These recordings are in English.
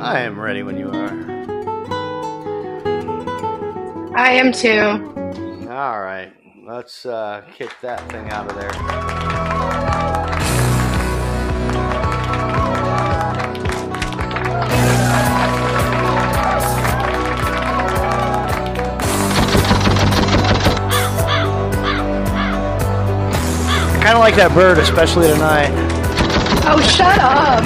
I am ready when you are. I am too. All right. Let's kick that thing out of there. I kind of like that bird, especially tonight. Oh, shut up.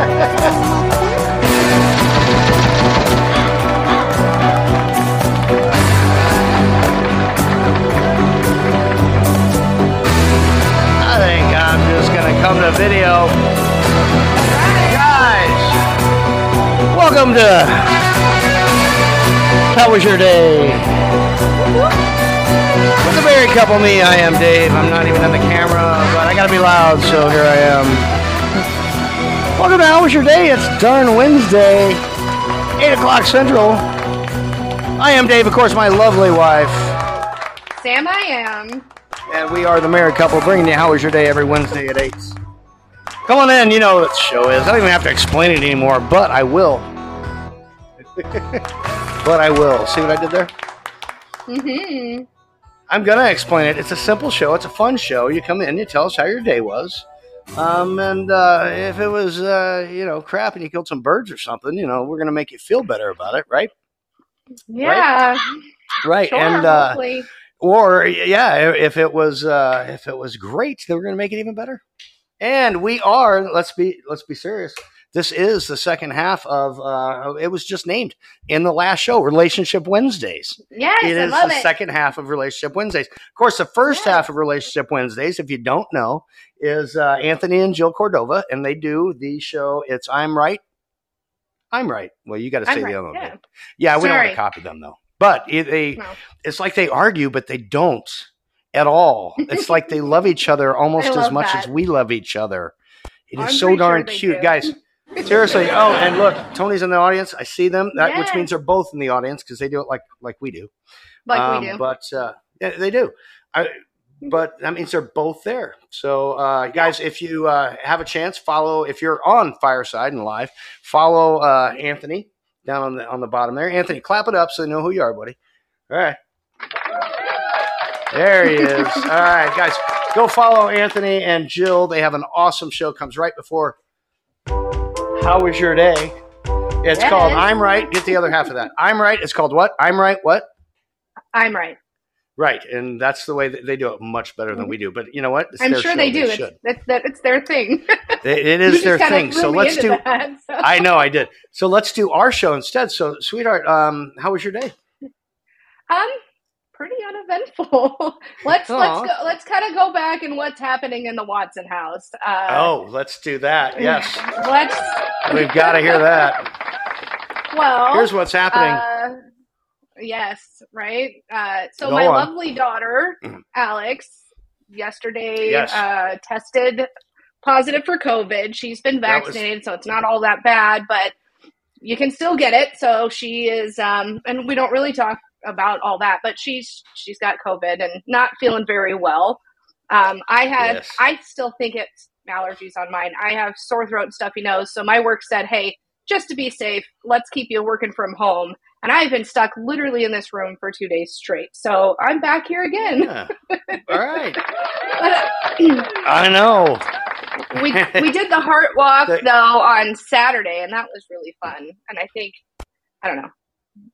I think I'm just going to come to video. Guys, welcome to How Was Your Day? With the married couple, me, I am Dave. I'm not even on the camera, but I got to be loud, so here I am. Welcome to How Was Your Day? It's darn Wednesday, 8 o'clock Central. I am Dave, of course, my lovely wife. Sam, I am. And we are the married couple, bringing you How Was Your Day every Wednesday at 8. Come on in, you know what the show is. I don't even have to explain it anymore, but I will. But I will. See what I did there? Mm-hmm. I'm going to explain it. It's a simple show. It's a fun show. You come in, you tell us how your day was. And if it was, you know, crap and you killed some birds or something, you know, we're going to make you feel better about it, right? Yeah. Right. Sure, and, hopefully. Or, yeah, if it was great, then we're going to make it even better. And we are, let's be serious. This is the second half of, it was just named in the last show, Relationship Wednesdays. Yes, I love it. It is the second half of Relationship Wednesdays. Of course, the first half of Relationship Wednesdays, if you don't know, is Anthony and Jill Cordova, and they do the show, it's I'm Right. Well, you got to say the other one. Yeah, we don't want to copy them, though. But it's like they argue, but they don't at all. It's like they love each other almost as much as we love each other. It is so darn cute. Guys, seriously. Oh, and look, Tony's in the audience. I see them, which means they're both in the audience because they do it like we do. But yeah, they do. But that means they're both there. So, guys, if you have a chance, follow. If you're on Fireside and live, follow Anthony. Down on the bottom there. Anthony, clap it up so they know who you are, buddy. All right. There he is. All right, guys. Go follow Anthony and Jill. They have an awesome show. Comes right before How Was Your Day? It's called I'm Right. Get the other half of that. I'm Right. It's called what? I'm Right. What? I'm Right. Right. And that's the way that they do it much better than we do. But you know what? It's I'm their sure show. They do. It's their thing. It is their thing. So let's do that, so. I know I did. So let's do our show instead. So sweetheart, how was your day? Pretty uneventful. Let's kind of go back and what's happening in the Watson house. Let's do that. Yes. We've got to hear that. Well, here's what's happening. Yes, right? So my lovely daughter, Alex, yesterday tested positive for COVID. She's been vaccinated, so it's not all that bad, but you can still get it. So she is, and we don't really talk about all that, but she's got COVID and not feeling very well. I still think it's allergies on mine. I have sore throat and stuffy nose. So my work said, hey, just to be safe, let's keep you working from home. And I've been stuck literally in this room for 2 days straight. So I'm back here again. Yeah. All right. I know. We did the heart walk, though, on Saturday, and that was really fun. And I think, I don't know, it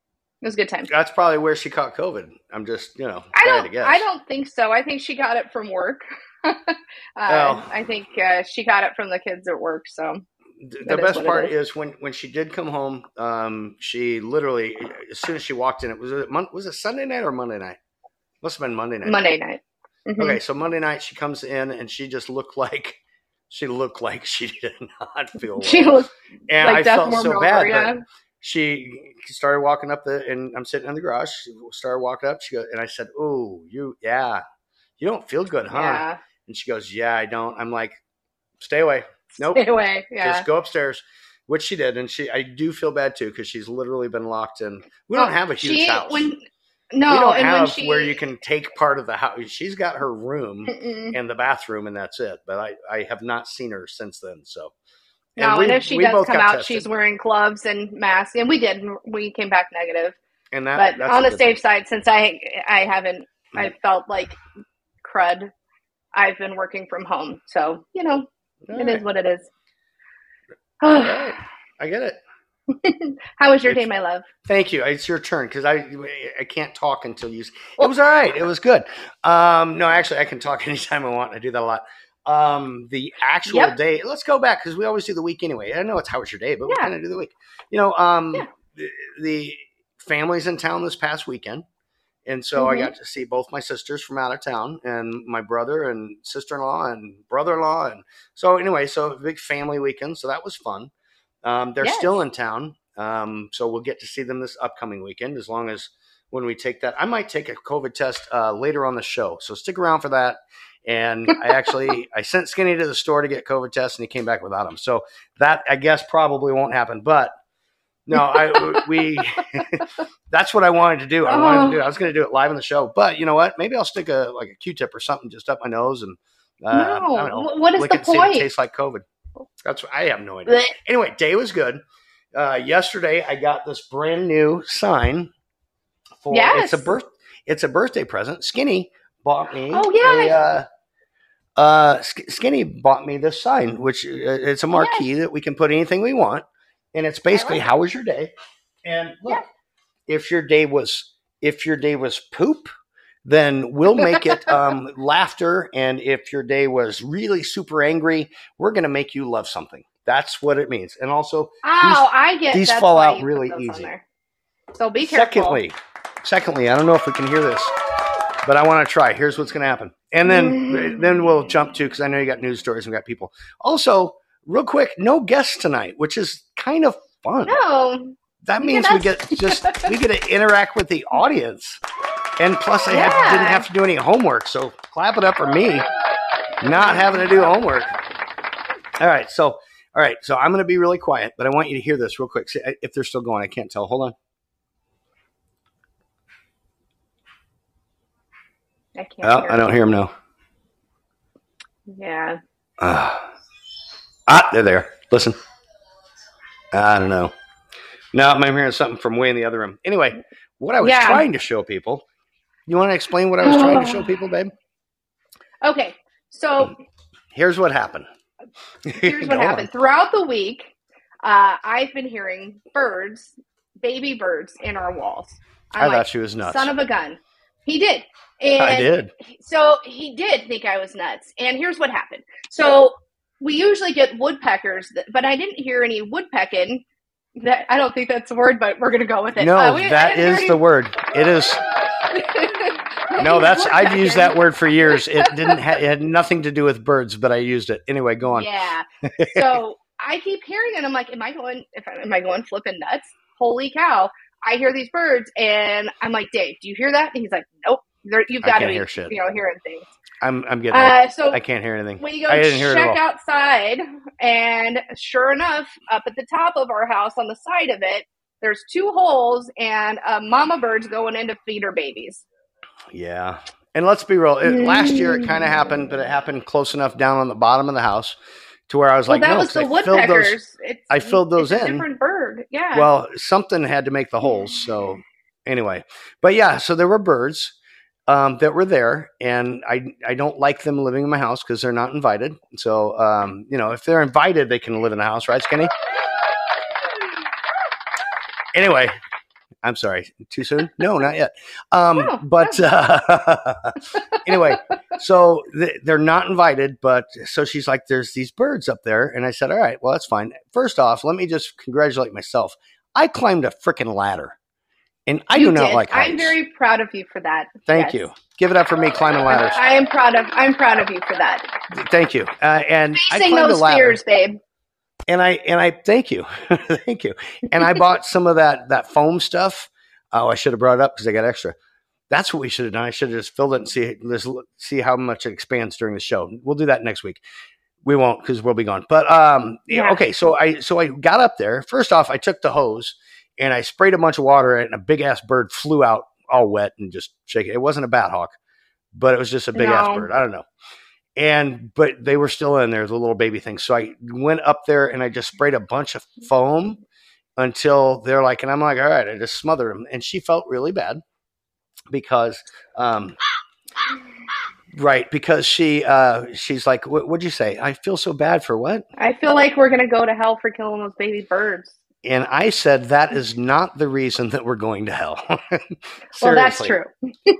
was a good time. That's probably where she caught COVID. I'm just, you know, trying to guess. I don't think so. I think she got it from work. I think she got it from the kids at work, so. The best part is when she did come home, she literally, as soon as she walked in, was it Sunday night or Monday night? Must have been Monday night. Monday night. Mm-hmm. Okay, so Monday night she comes in and she just looked like she did not feel well. She looked and like I felt so bad. Yeah. She started walking up and I'm sitting in the garage. She started walking up. She goes, and I said, "Oh, you don't feel good, huh?" Yeah. And she goes, "Yeah, I don't." I'm like, "Stay away." Nope. Anyway, yeah. Just go upstairs, which she did, and I do feel bad too because she's literally been locked in. We don't have a huge house. We don't have where you can take part of the house. She's got her room and the bathroom, and that's it. But I have not seen her since then. So No, and if she does come out, she's wearing gloves and masks. And we did. We came back negative. And that, but on the safe side, since I haven't, I felt like crud. I've been working from home. So, you know, it is what it is. Right. I get it. How was your day, my love? Thank you. It's your turn because I can't talk until you. It was all right. It was good. No, actually, I can talk anytime I want. I do that a lot. The actual day, let's go back because we always do the week anyway. I know it's how was your day, but we're going to do the week. You know, the family's in town this past weekend. And so I got to see both my sisters from out of town and my brother and sister-in-law and brother-in-law. And so anyway, so big family weekend. So that was fun. They're still in town. So we'll get to see them this upcoming weekend as long as when we take that. I might take a COVID test later on the show. So stick around for that. And I actually, I sent Skinny to the store to get COVID tests and he came back without them. So that I guess probably won't happen, but. No, we that's what I wanted to do. I was going to do it live on the show, but you know what? Maybe I'll stick a Q-tip or something just up my nose and I don't know. What is the point? It tastes like COVID. That's I have no idea. Anyway, day was good. Yesterday I got this brand new sign for it's a birthday present. Skinny bought me Skinny bought me this sign, which it's a marquee that we can put anything we want. And it's basically, how was your day? And look, if your day was poop, then we'll make it laughter. And if your day was really super angry, we're going to make you love something. That's what it means. And also, these fall out really easy. So be careful. Secondly, I don't know if we can hear this, but I want to try. Here's what's going to happen. And then we'll jump to, because I know you got news stories and we got people. Also, real quick, no guests tonight, which is kind of fun. No, that means we get to interact with the audience, and plus I didn't have to do any homework. So clap it up for me, not having to do homework. All right, so I'm going to be really quiet, but I want you to hear this real quick. See, if they're still going, I can't tell. Hold on. I can't. Oh, I don't hear them now. Yeah. They're there. Listen. I don't know. No, I'm hearing something from way in the other room. Anyway, what I was trying to show people. You want to explain what I was trying to show people, babe? Okay. So here's what happened. Throughout the week, I've been hearing birds, baby birds in our walls. I thought she was nuts. Son of a gun. He did. And I did. So he did think I was nuts. And here's what happened. So we usually get woodpeckers, but I didn't hear any woodpecking. That I don't think that's the word, but we're going to go with it. No, that is the word. It is. No, I've used that word for years. It had nothing to do with birds, but I used it anyway. Go on. Yeah. So I keep hearing it. I'm like, am I going flipping nuts? Holy cow! I hear these birds, and I'm like, Dave, do you hear that? And he's like, nope. You've got to be hearing things. I'm getting so I can't hear anything. We go check outside, and sure enough, up at the top of our house on the side of it, there's two holes, and mama bird's going in to feed her babies. Yeah. And let's be real. Last year it kind of happened, but it happened close enough down on the bottom of the house to where I was that was the woodpeckers. I filled those in. It's a different bird. Yeah. Well, something had to make the holes. So anyway. But yeah, so there were birds. That were there, and I don't like them living in my house because they're not invited. So, if they're invited, they can live in the house, right, Skinny? Anyway, I'm sorry. Too soon? No, not yet. Anyway, so they're not invited, but so she's like, there's these birds up there. And I said, all right, well, that's fine. First off, let me just congratulate myself. I climbed a freaking ladder. And I do not like heights. I'm very proud of you for that. Thank you. Give it up for me climbing ladders. I'm proud of you for that. Thank you. And facing those fears, babe. And I thank you. Thank you. And I bought some of that foam stuff. Oh, I should have brought it up because I got extra. That's what we should have done. I should have just filled it and see how much it expands during the show. We'll do that next week. We won't because we'll be gone. But okay, so I got up there. First off, I took the hose. And I sprayed a bunch of water and a big ass bird flew out all wet and just shaking. It wasn't a bat hawk, but it was just a big ass bird. I don't know. But they were still in there, the little baby things. So I went up there and I just sprayed a bunch of foam until they're like, and I'm like, all right, I just smothered them. And she felt really bad because, right. Because she's like, what'd you say? I feel so bad for what? I feel like we're going to go to hell for killing those baby birds. And I said, that is not the reason that we're going to hell. Well, that's true.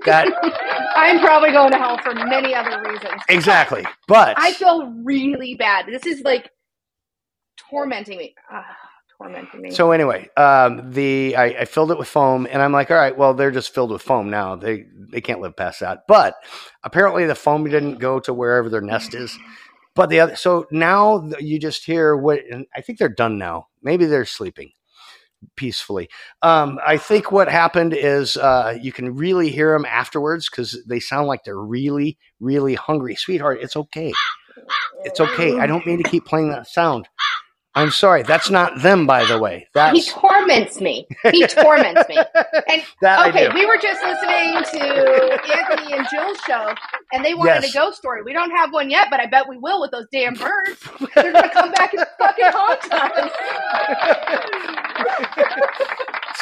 I'm probably going to hell for many other reasons. Exactly. But I feel really bad. This is like tormenting me. So anyway, I filled it with foam and I'm like, all right, well, they're just filled with foam now. They can't live past that. But apparently the foam didn't go to wherever their nest is. But the other, so now you just hear what, and I think they're done now. Maybe they're sleeping peacefully. I think what happened is you can really hear them afterwards because they sound like they're really, really hungry. Sweetheart, it's okay. It's okay. I don't mean to keep playing that sound. I'm sorry. That's not them, by the way. He torments me. And okay, we were just listening to Anthony and Jill's show, and they wanted a ghost story. We don't have one yet, but I bet we will with those damn birds. They're going to come back and fucking haunt us.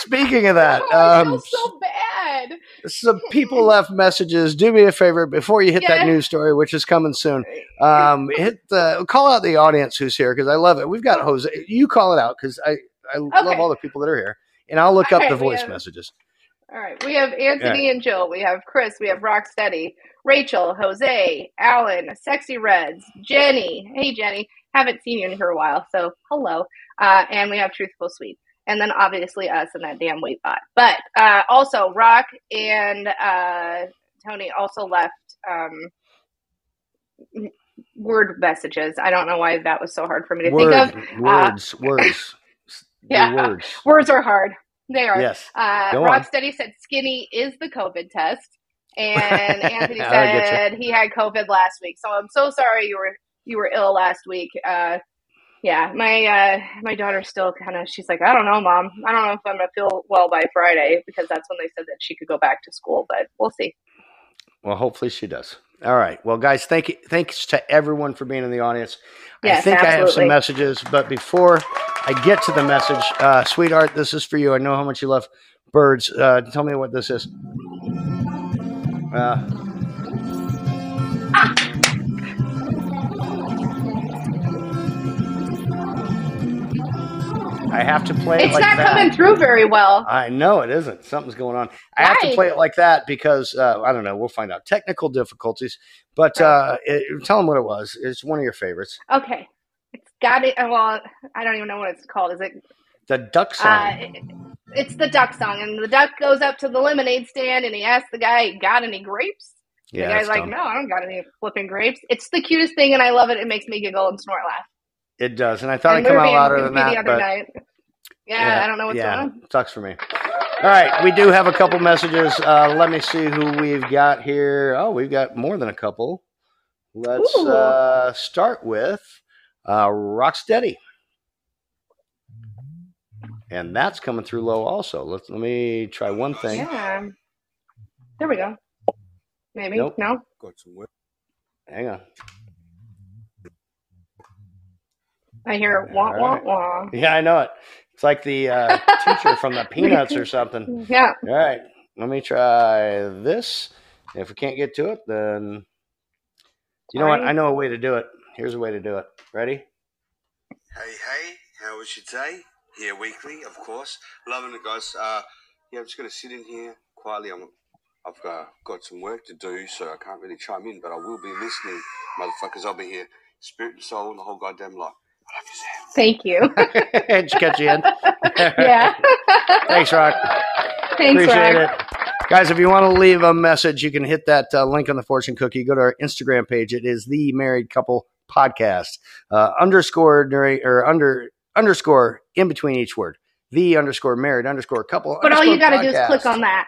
Speaking of that. I feel so bad. Some people left messages. Do me a favor before you hit that news story, which is coming soon. Call out the audience who's here because I love it. We've got Jose. You call it out because I love all the people that are here. And I'll look up the voice messages. All right. We have Anthony and Jill. We have Chris. We have Rocksteady. Rachel, Jose, Alan, Sexy Reds, Jenny. Hey, Jenny. Haven't seen you in here a while. So hello. And we have Truthful Sweet. And then obviously us and that damn weight bot. But also Rock and Tony also left word messages. I don't know why that was so hard for me to think of. Words. Yeah, words are hard. They are. Yes. Rocksteady said skinny is the COVID test. And Anthony said he had COVID last week. So I'm so sorry you were ill last week. Yeah, my daughter's still kind of, she's like, I don't know, Mom. I don't know if I'm going to feel well by Friday because that's when they said that she could go back to school, but we'll see. Well, hopefully she does. All right. Well, guys, thanks to everyone for being in the audience. Yes, I think absolutely. I have some messages, but before I get to the message, sweetheart, this is for you. I know how much you love birds. Tell me what this is. I have to play it like that. It's not coming through very well. I know it isn't. Something's going on. I have to play it like that because, I don't know, we'll find out. Technical difficulties. But tell them what it was. It's one of your favorites. Okay. It's got it. Well, I don't even know what it's called. Is it? The duck song. It's the duck song. And the duck goes up to the lemonade stand and he asks the guy, got any grapes? Yeah, the guy's like, no, I don't got any flipping grapes. It's the cutest thing and I love it. It makes me giggle and snort laugh. It does, and I thought it came out louder than that, but I don't know what's going on. Sucks for me. All right, we do have a couple messages. Let me see who we've got here. Oh, we've got more than a couple. Let's start with Rocksteady, and that's coming through low also. Let me try one thing. Yeah, there we go. Maybe no. Hang on. I hear wah, wah, wah. Yeah, I know it. It's like the teacher from the Peanuts or something. Yeah. All right. Let me try this. If we can't get to it, then you know what? I know a way to do it. Here's a way to do it. Ready? Hey, how was your day? Here weekly, of course. Loving it, guys. I'm just going to sit in here quietly. I've got some work to do, so I can't really chime in, but I will be listening, motherfuckers. I'll be here, spirit and soul, and the whole goddamn lot. Thank you. Did you catch you in? Yeah. Thanks, Rock. Thanks, Appreciate Rock. It. Guys, if you want to leave a message, you can hit that link on the fortune cookie. Go to our Instagram page. It is the Married Couple Podcast. Underscore in between each word. The _ married _ couple. But all you got to do is click on that.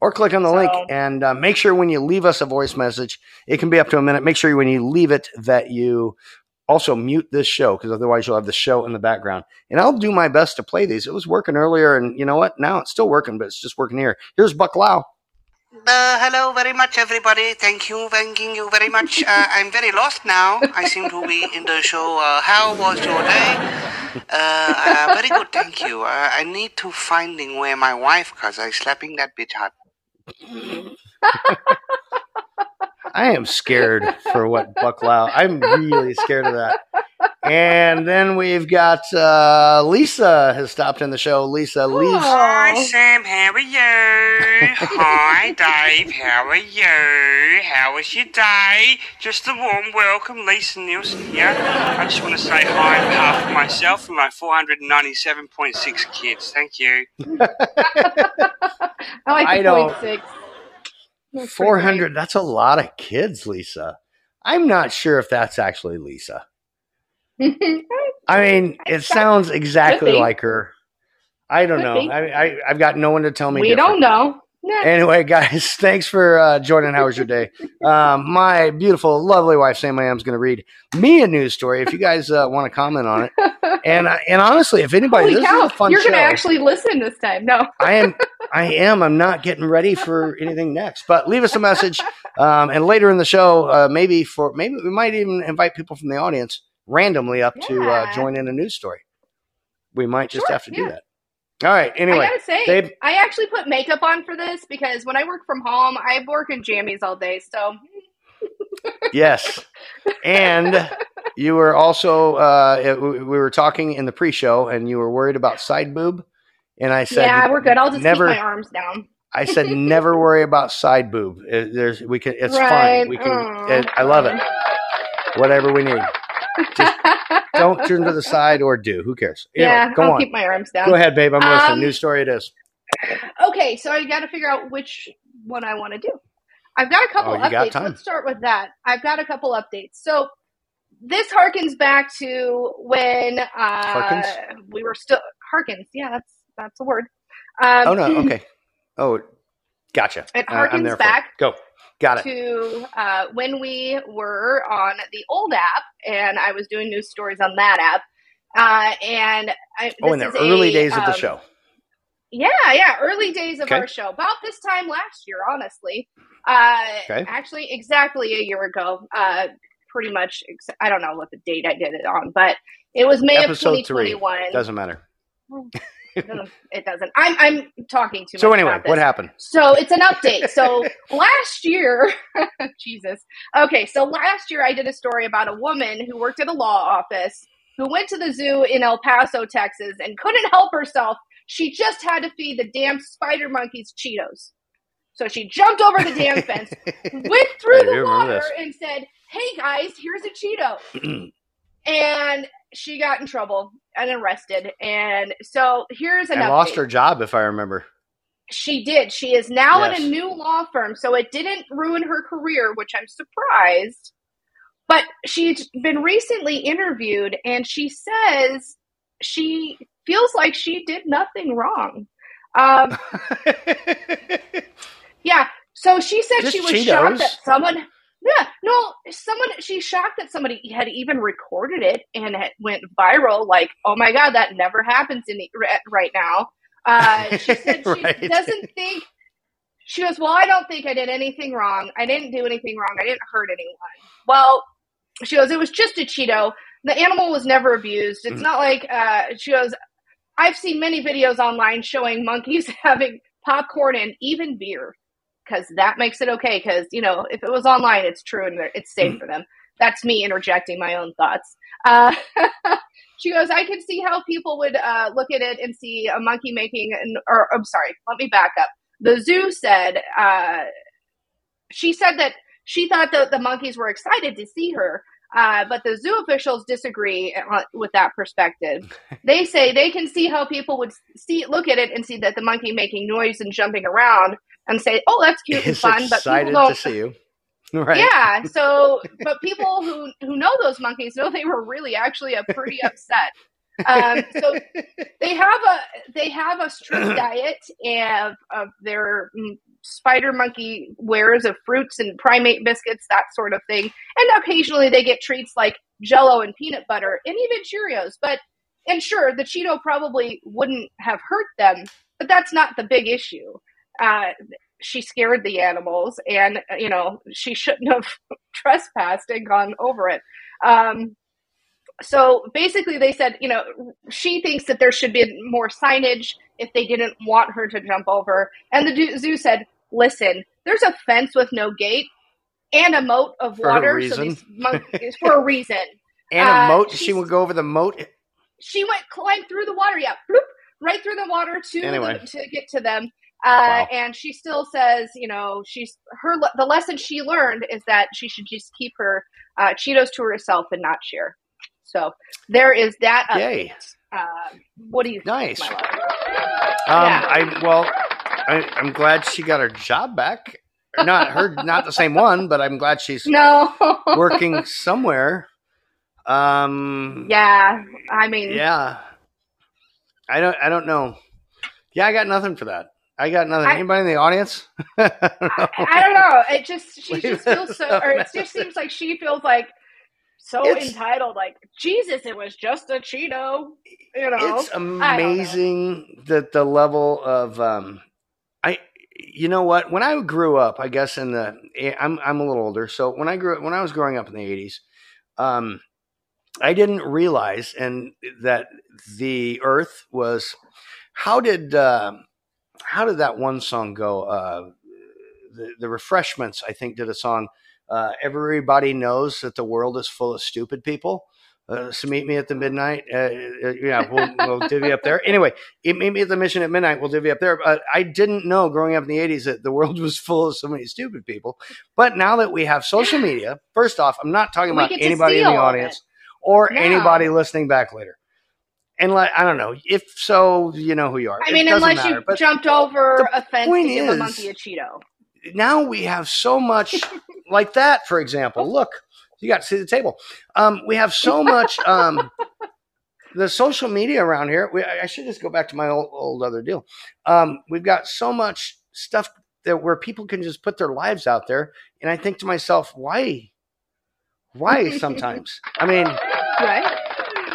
Or click on the link and make sure when you leave us a voice message, it can be up to a minute. Make sure when you leave it that you... Also, mute this show because otherwise you'll have the show in the background. And I'll do my best to play these. It was working earlier, and you know what? Now it's still working, but it's just working here. Here's Buck Lau. Hello very much, everybody. Thank you very much. I'm very lost now. I seem to be in the show. How was your day? Very good, thank you. I need to finding where my wife, cause I slapping that bitch hard. I am scared for what buckle out. I'm really scared of that. And then we've got Lisa has stopped in the show. Lisa Leaves. Hi, Sam. How are you? Hi, Dave. How are you? How was your day? Just a warm welcome. Lisa Nielsen here. I just want to say hi on behalf of myself and my 497.6 kids. Thank you. I like the 0.6. 400, that's a lot of kids, Lisa. I'm not sure if that's actually Lisa. I mean, it sounds exactly like her. I don't know. I've got no one to tell me. We don't know. No. Anyway, guys, thanks for joining. How was your day? My beautiful, lovely wife, Sam Lamb, is going to read me a news story if you guys want to comment on it. And honestly, if anybody, is a fun show. You're going to actually listen this time. No, I am. I'm not getting ready for anything next. But leave us a message. And later in the show, maybe we might even invite people from the audience randomly up to join in a news story. We might just have to do that. All right, anyway. I gotta say, I actually put makeup on for this because when I work from home, I work in jammies all day, so. Yes. And you were also, we were talking in the pre-show, and you were worried about side boob, and I said. Yeah, we're good. I'll just keep my arms down. I said, never worry about side boob. It's fine. We can. I love it. Whatever we need. Just don't turn to the side or do. Who cares? Anyway, yeah, I'll keep my arms down. Go ahead, babe. I'm listening. New story it is. Okay, so I got to figure out which one I want to do. I've got a couple updates. Let's start with that. I've got a couple updates. So this harkens back to when we were still – harkens. Yeah, that's a word. Oh, no. Okay. Oh, gotcha. It harkens back. Go. Got it. To when we were on the old app, and I was doing news stories on that app. In the early days of the show. Yeah, early days of our show. About this time last year, honestly. Actually, exactly a year ago. Pretty much, I don't know what the date I did it on, but it was May of 2021. Episode 3, doesn't matter. It doesn't. I'm talking too much. So anyway, what happened? So it's an update. So last year, Jesus. Okay, so last year I did a story about a woman who worked at a law office who went to the zoo in El Paso, Texas, and couldn't help herself. She just had to feed the damn spider monkeys Cheetos. So she jumped over the damn fence, went through the water, and said, "Hey guys, here's a Cheeto." And she got in trouble and arrested. And so here's an update. Lost her job, if I remember. She did. She is now in a new law firm. So it didn't ruin her career, which I'm surprised. But she's been recently interviewed, and she says she feels like she did nothing wrong. Yeah. So she said she was shocked that someone... Yeah, no, she's shocked that somebody had even recorded it and it went viral. Like, oh my God, that never happens right now. She said she doesn't think, she goes, well, I don't think I did anything wrong. I didn't do anything wrong. I didn't hurt anyone. Well, she goes, it was just a Cheeto. The animal was never abused. It's not like, she goes, I've seen many videos online showing monkeys having popcorn and even beer. Because that makes it okay. Because, you know, if it was online, it's true and it's safe for them. That's me interjecting my own thoughts. She goes, I can see how people would look at it and see a monkey making I'm sorry, let me back up. The zoo said, she said that she thought that the monkeys were excited to see her. But the zoo officials disagree with that perspective. They say they can see how people would look at it and see that the monkey making noise and jumping around and say, "Oh, that's cute and fun." But people don't. To see you. Right. Yeah. So, but people who know those monkeys know they were really actually pretty upset. So they have a strict diet of their spider monkey wares of fruits and primate biscuits, that sort of thing. And occasionally they get treats like Jell-O and peanut butter and even Cheerios. And sure, the Cheeto probably wouldn't have hurt them, but that's not the big issue. she scared the animals, and, you know, she shouldn't have trespassed and gone over it. So basically they said, you know, she thinks that there should be more signage if they didn't want her to jump over. And the zoo said, listen, there's a fence with no gate and a moat of water. So these monkeys, for a reason. And a moat. She would go over the moat. She went, climbed through the water. Yeah. Bloop, right through the water to get to them. Wow. And she still says, you know, the lesson she learned is that she should just keep her Cheetos to herself and not share. So there is that. Yay. What do you think? Nice. I'm glad she got her job back. Not the same one, but I'm glad she's working somewhere. Yeah. I mean, yeah. I don't know. Yeah, I got nothing for that. Anybody in the audience? I don't know. It just it just seems like she feels like entitled. Like, Jesus, it was just a Cheeto. You know, it's amazing that the level of You know what? When I grew up, I guess I'm a little older. So when I was growing up in the 80s, I didn't realize that the Earth was. How did that one song go? The Refreshments, I think, did a song. Everybody knows that the world is full of stupid people. So meet me at the midnight. We'll divvy up there. Anyway, meet me at the mission at midnight. We'll divvy up there. I didn't know growing up in the 80s that the world was full of so many stupid people. But now that we have social media, first off, I'm not talking about anybody in the audience or anybody listening back later. And I don't know. If so, you know who you are. I mean, unless you jumped over a fence to give a monkey a Cheeto. Now we have so much like that, for example. Look. You got to see the table. We have so much the social media around here. I should just go back to my old other deal. We've got so much stuff where people can just put their lives out there, and I think to myself, why sometimes? I mean, right?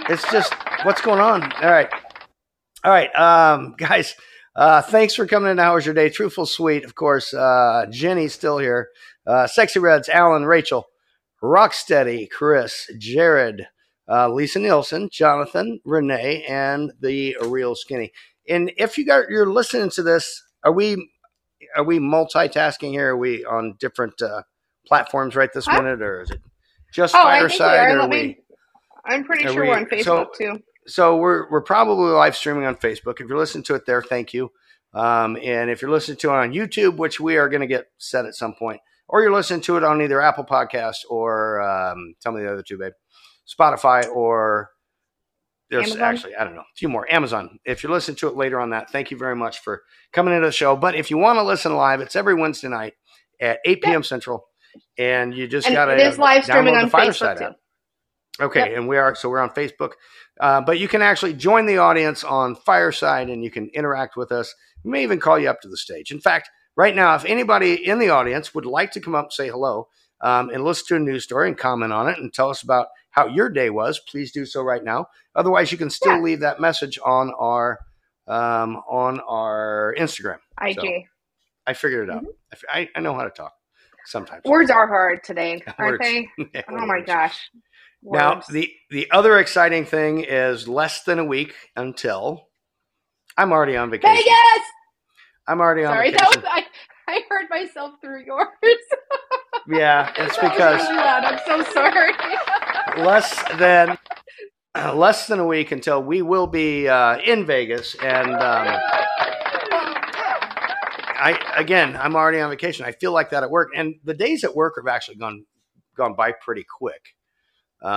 It's just what's going on. All right, guys. Thanks for coming in. How was your day? Truthful, sweet, of course. Jenny's still here. Sexy Reds, Alan, Rachel. Rocksteady, Chris, Jared, Lisa Nielsen, Jonathan, Renee, and the Real Skinny. And if you're listening to this, are we multitasking here? Are we on different platforms right this minute, or is it just Fireside? I'm pretty sure we're on Facebook too. So we're probably live streaming on Facebook. If you're listening to it there, thank you. And if you're listening to it on YouTube, which we are going to get set at some point. Or you're listening to it on either Apple Podcasts or tell me the other two, babe, Spotify, or there's Amazon? Actually, I don't know, a few more. Amazon. If you're listening to it later on that, thank you very much for coming into the show. But if you want to listen live, it's every Wednesday night at 8 p.m. Central. And you just got to download the Fireside app. Okay, yep. And we're on Facebook. But you can actually join the audience on Fireside, and you can interact with us. We may even call you up to the stage. In fact, right now, if anybody in the audience would like to come up and say hello and listen to a news story and comment on it and tell us about how your day was, please do so right now. Otherwise, you can still leave that message on our Instagram. IG. So I figured it out. Mm-hmm. I know how to talk sometimes. Words are hard today, aren't they? Oh, my gosh. Words. Now, the other exciting thing is less than a week until I'm already on vacation. Vegas! I'm already on vacation. Sorry, I heard myself through yours. Yeah, it's because really loud. I'm so sorry. less than a week until we will be in Vegas, and I'm already on vacation. I feel like that at work, and the days at work have actually gone by pretty quick. They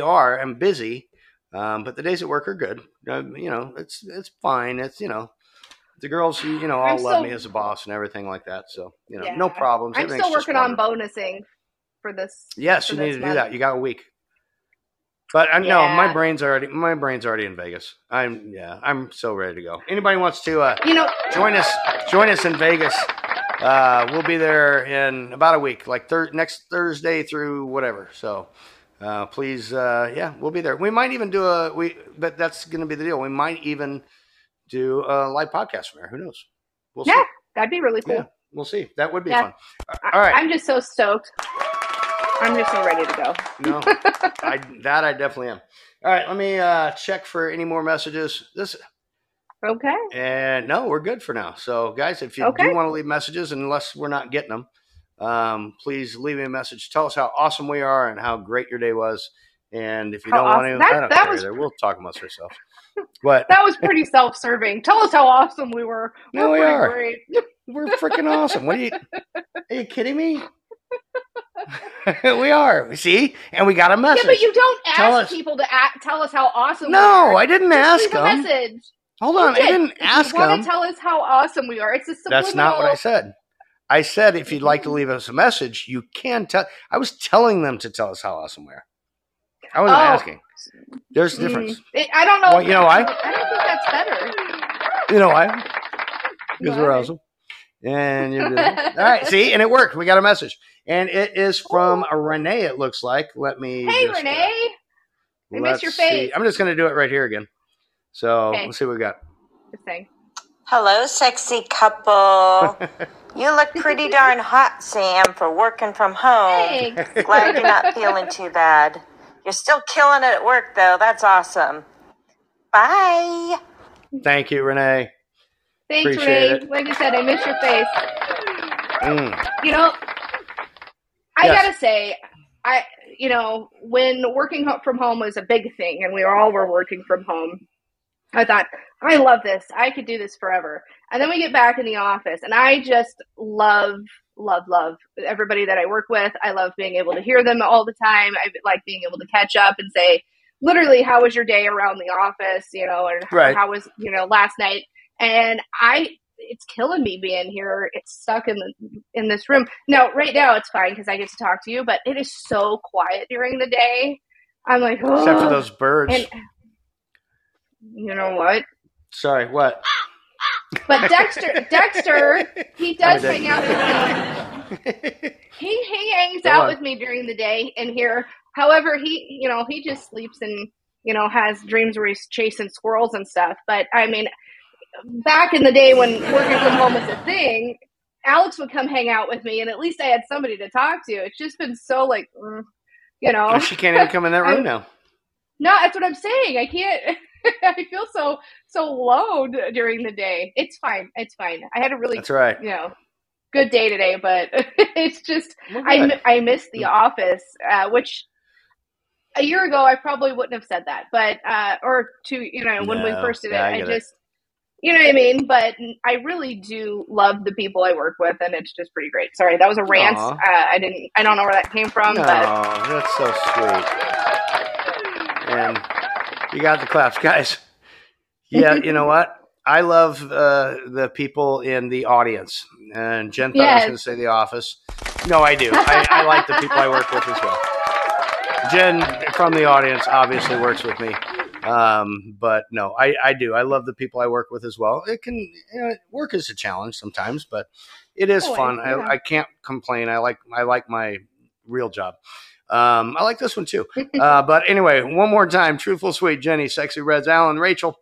are. I'm busy. But the days at work are good. You know, it's fine. It's, you know, the girls, you know, all love me as a boss and everything like that. So, you know, no problems. I'm still working on bonusing for this. Yes, you need to do that. You got a week. But no, my brain's already in Vegas. I'm so ready to go. Anybody wants to join us in Vegas. We'll be there in about a week, like next Thursday through whatever. So. Please, we'll be there. We might even do but that's going to be the deal. We might even do a live podcast from there. Who knows? We'll see. That'd be really cool. Yeah, we'll see. That would be fun. All right. I'm just so stoked. I'm just so ready to go. No, I definitely am. All right. Let me check for any more messages. Okay. And no, we're good for now. So guys, if you do want to leave messages, unless we're not getting them, please leave me a message. Tell us how awesome we are and how great your day was. And if you don't want to, we'll talk amongst ourselves. But that was pretty self-serving. Tell us how awesome we were. No, we are. Great. We're freaking awesome. Are you kidding me? We are. We see, and we got a message. Yeah, but you don't ask people to tell us how awesome. No, we are. I didn't ask them. Message. Hold on, I didn't ask them. You want to tell us how awesome we are? It's a simple. That's not what I said. I said if you'd like to leave us a message, you can tell. I was telling them to tell us how awesome we are. I wasn't asking. There's a difference. I don't know. Well, you know why? I don't think that's better. You know why? Because we're awesome. And you're all right. See, and it worked. We got a message, and it is from Renee. It looks like. Hey, Renee. I miss your face. I'm just going to do it right here again. So let's see what we got. Good thing. Hello, sexy couple. You look pretty darn hot, Sam, for working from home. Thanks. Glad you're not feeling too bad. You're still killing it at work, though. That's awesome. Bye. Thank you, Renee. Thanks, Renee. Like I said, I miss your face. You know, I gotta say, when working from home was a big thing, and we all were working from home, I thought, I love this. I could do this forever. And then we get back in the office, and I just love everybody that I work with. I love being able to hear them all the time. I like being able to catch up and say, literally, how was your day around the office? You know, and how was, last night? And it's killing me being here. It's stuck in this room. Now, right now it's fine because I get to talk to you, but it is so quiet during the day. I'm like, oh. Except for those birds. And, you know what? Sorry, what? But Dexter, he does hang out with me. He hangs out with me during the day in here. However, he just sleeps and, has dreams where he's chasing squirrels and stuff. But, I mean, back in the day when working from home was a thing, Alex would come hang out with me, and at least I had somebody to talk to. It's just been so, .. She can't even come in that room now. No, that's what I'm saying. I can't... I feel so low during the day. It's fine. I had a really good day today, but it's just I miss the office, which a year ago I probably wouldn't have said that, but when we first did it, I just you know what I mean. But I really do love the people I work with, and it's just pretty great. Sorry, that was a rant. I don't know where that came from. But that's so sweet. And you got the claps, guys. Yeah, you know what? I love the people in the audience. And Jen thought I was going to say The Office. No, I do. I like the people I work with as well. Jen from the audience obviously works with me. But no, I do. I love the people I work with as well. It can work is a challenge sometimes, but it is fun. Yeah. I can't complain. I like my real job. I like this one too. But anyway, one more time. Truthful Sweet, Jenny, Sexy Reds, Alan, Rachel,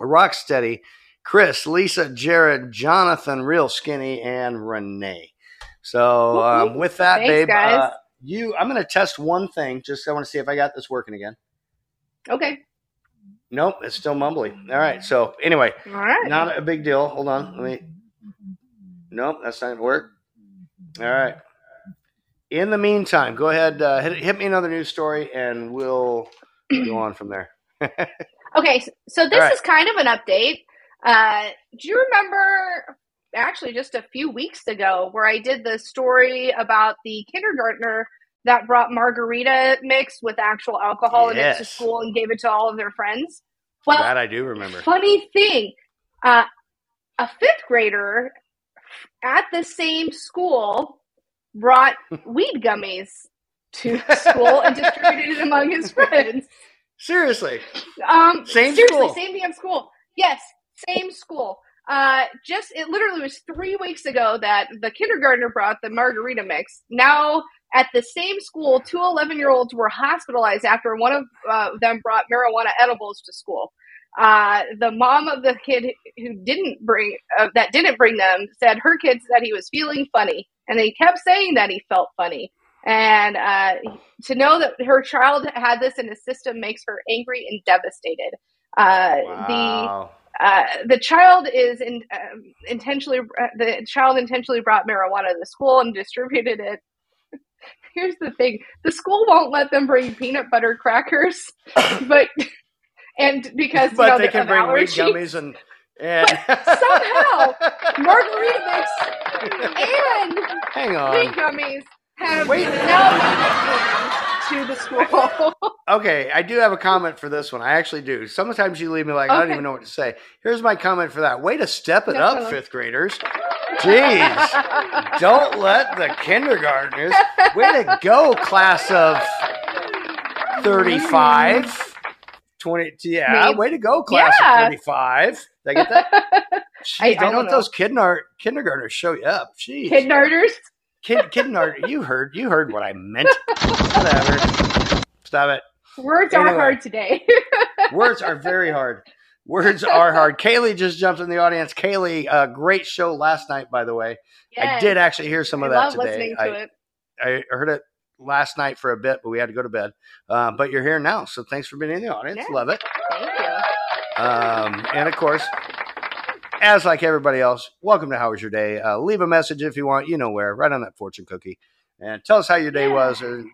Rocksteady, Chris, Lisa, Jared, Jonathan, Real Skinny, and Renee. So with that, thanks, babe, I'm going to test one thing. Just I want to see if I got this working again. Okay. Nope, it's still mumbly. All right. So anyway, not a big deal. Hold on. Nope, that's not going to work. All right. In the meantime, go ahead, hit me another news story, and we'll go on from there. Okay, so this is kind of an update. Do you remember, actually just a few weeks ago, where I did the story about the kindergartner that brought margarita mix with actual alcohol in it to school and gave it to all of their friends? Well, that I do remember. Funny thing, a fifth grader at the same school brought weed gummies to school and distributed it among his friends. Seriously? Same damn school. Yes, same school. It literally was 3 weeks ago that the kindergartner brought the margarita mix. Now, at the same school, two 11-year-olds were hospitalized after one of them brought marijuana edibles to school. The mom of the kid who didn't bring them said her kid said he was feeling funny, and they kept saying that he felt funny. And to know that her child had this in his system makes her angry and devastated. Wow. The child intentionally brought marijuana to the school and distributed it. Here's the thing: the school won't let them bring peanut butter crackers, but they can bring wheat gummies and somehow margarita mix and wheat gummies have now been to the school. Okay, I do have a comment for this one. I actually do. Sometimes you leave me like, I don't even know what to say. Here's my comment for that. Way to step it up, fifth graders. Jeez. Don't let the kindergartners. Way to go, class of 35. 20. Yeah, way to go, class of 35. Did I get that? Jeez, I don't know. Those kindergartners show you up. Jeez. Kindergartners. You heard what I meant. Whatever. Stop it. Words are hard today. Words are very hard. Words are hard. Kaylee just jumped in the audience. Kaylee, great show last night, by the way. Yes. I did actually hear some of that today. I heard it last night for a bit, but we had to go to bed. But you're here now, so thanks for being in the audience. Yeah. Love it. Thank you. And of course, as like everybody else, welcome to How Was Your Day. Leave a message if you want, you know where, right on that fortune cookie. And tell us how your day was or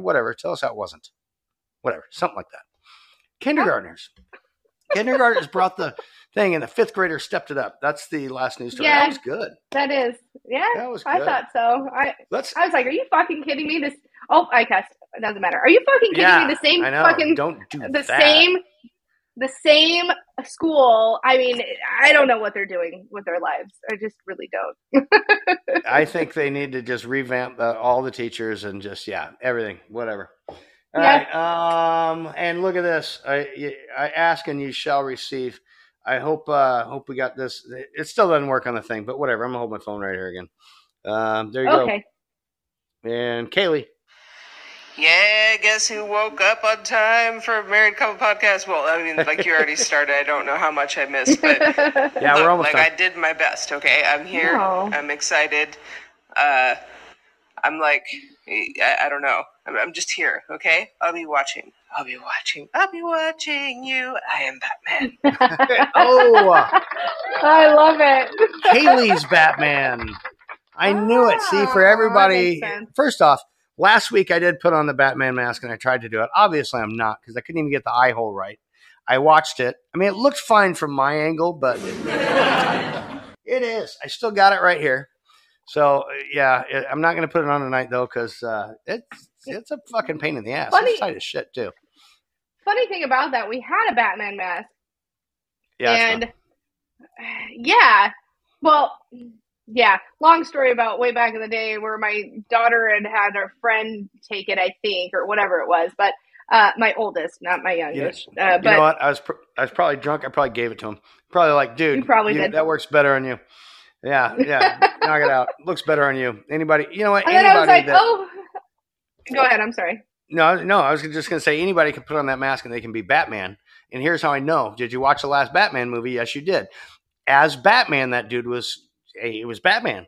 whatever. Tell us how it wasn't. Whatever, something like that. Kindergartners. Kindergartners brought the thing, and the fifth grader stepped it up. That's the last news story. Yeah, that was good. That is. Yeah, that was good. I thought so. I was like, are you fucking kidding me? This. Oh, I cussed. It doesn't matter. Are you fucking kidding me? The same fucking. Don't do the that. The same school. I mean, I don't know what they're doing with their lives. I just really don't. I think they need to just revamp all the teachers and just, everything, whatever. All right, and look at this. I ask and you shall receive. I hope we got this. It still doesn't work on the thing, but whatever. I'm going to hold my phone right here again. There you go. And Kaylee. Yeah, guess who woke up on time for Married Couple Podcast? Well, I mean, like you already started. I don't know how much I missed, but we're almost done. I did my best, okay? I'm here. No. I'm excited. I'm like, I don't know. I'm just here, okay? I'll be watching you. I am Batman. I love it. Kaylee's Batman. I knew it. See, for everybody, first off, last week I did put on the Batman mask and I tried to do it. Obviously, I'm not because I couldn't even get the eye hole right. I watched it. I mean, it looked fine from my angle, but it is. I still got it right here. So, I'm not going to put it on tonight, though, because it's a fucking pain in the ass. It's tight as shit, too. Funny thing about that, we had a Batman mask. Yeah. And, long story about way back in the day where my daughter had her friend take it, I think, or whatever it was. But my oldest, not my youngest. Yes. You know what? I was probably drunk. I probably gave it to him. Probably like, dude, you did. That works better on you. Yeah. Knock it out. Looks better on you. Anybody, you know what? And then I was like, go ahead. I'm sorry. No. I was just going to say anybody can put on that mask and they can be Batman. And here's how I know. Did you watch the last Batman movie? Yes, you did. As Batman, that dude was Batman.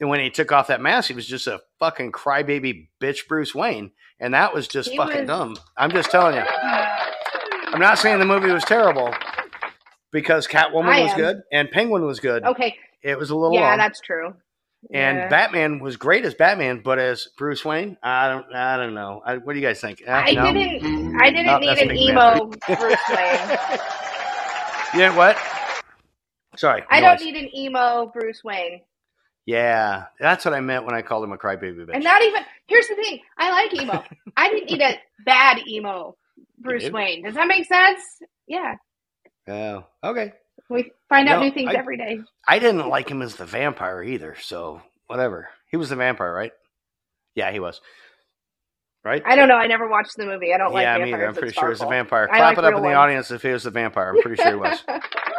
And when he took off that mask, he was just a fucking crybaby bitch Bruce Wayne. And that was just dumb. I'm just telling you. I'm not saying the movie was terrible because Catwoman was good and Penguin was good. Okay. It was a little long. Yeah, that's true. And Batman was great as Batman, but as Bruce Wayne, I don't know. What do you guys think? I didn't need an emo Bruce Wayne. You didn't what? Sorry. I don't need an emo Bruce Wayne. Yeah, that's what I meant when I called him a crybaby bitch. And not even, here's the thing, I like emo. I didn't need a bad emo Bruce Wayne. Does that make sense? Yeah. Oh, okay. We find out new things every day. I didn't like him as the vampire either, so whatever. He was the vampire, right? Yeah, he was. Right? I don't know. I never watched the movie. I don't like vampires. Yeah, me either. I'm pretty sure he was the vampire. Clap it up in the audience if he was the vampire. I'm pretty sure he was.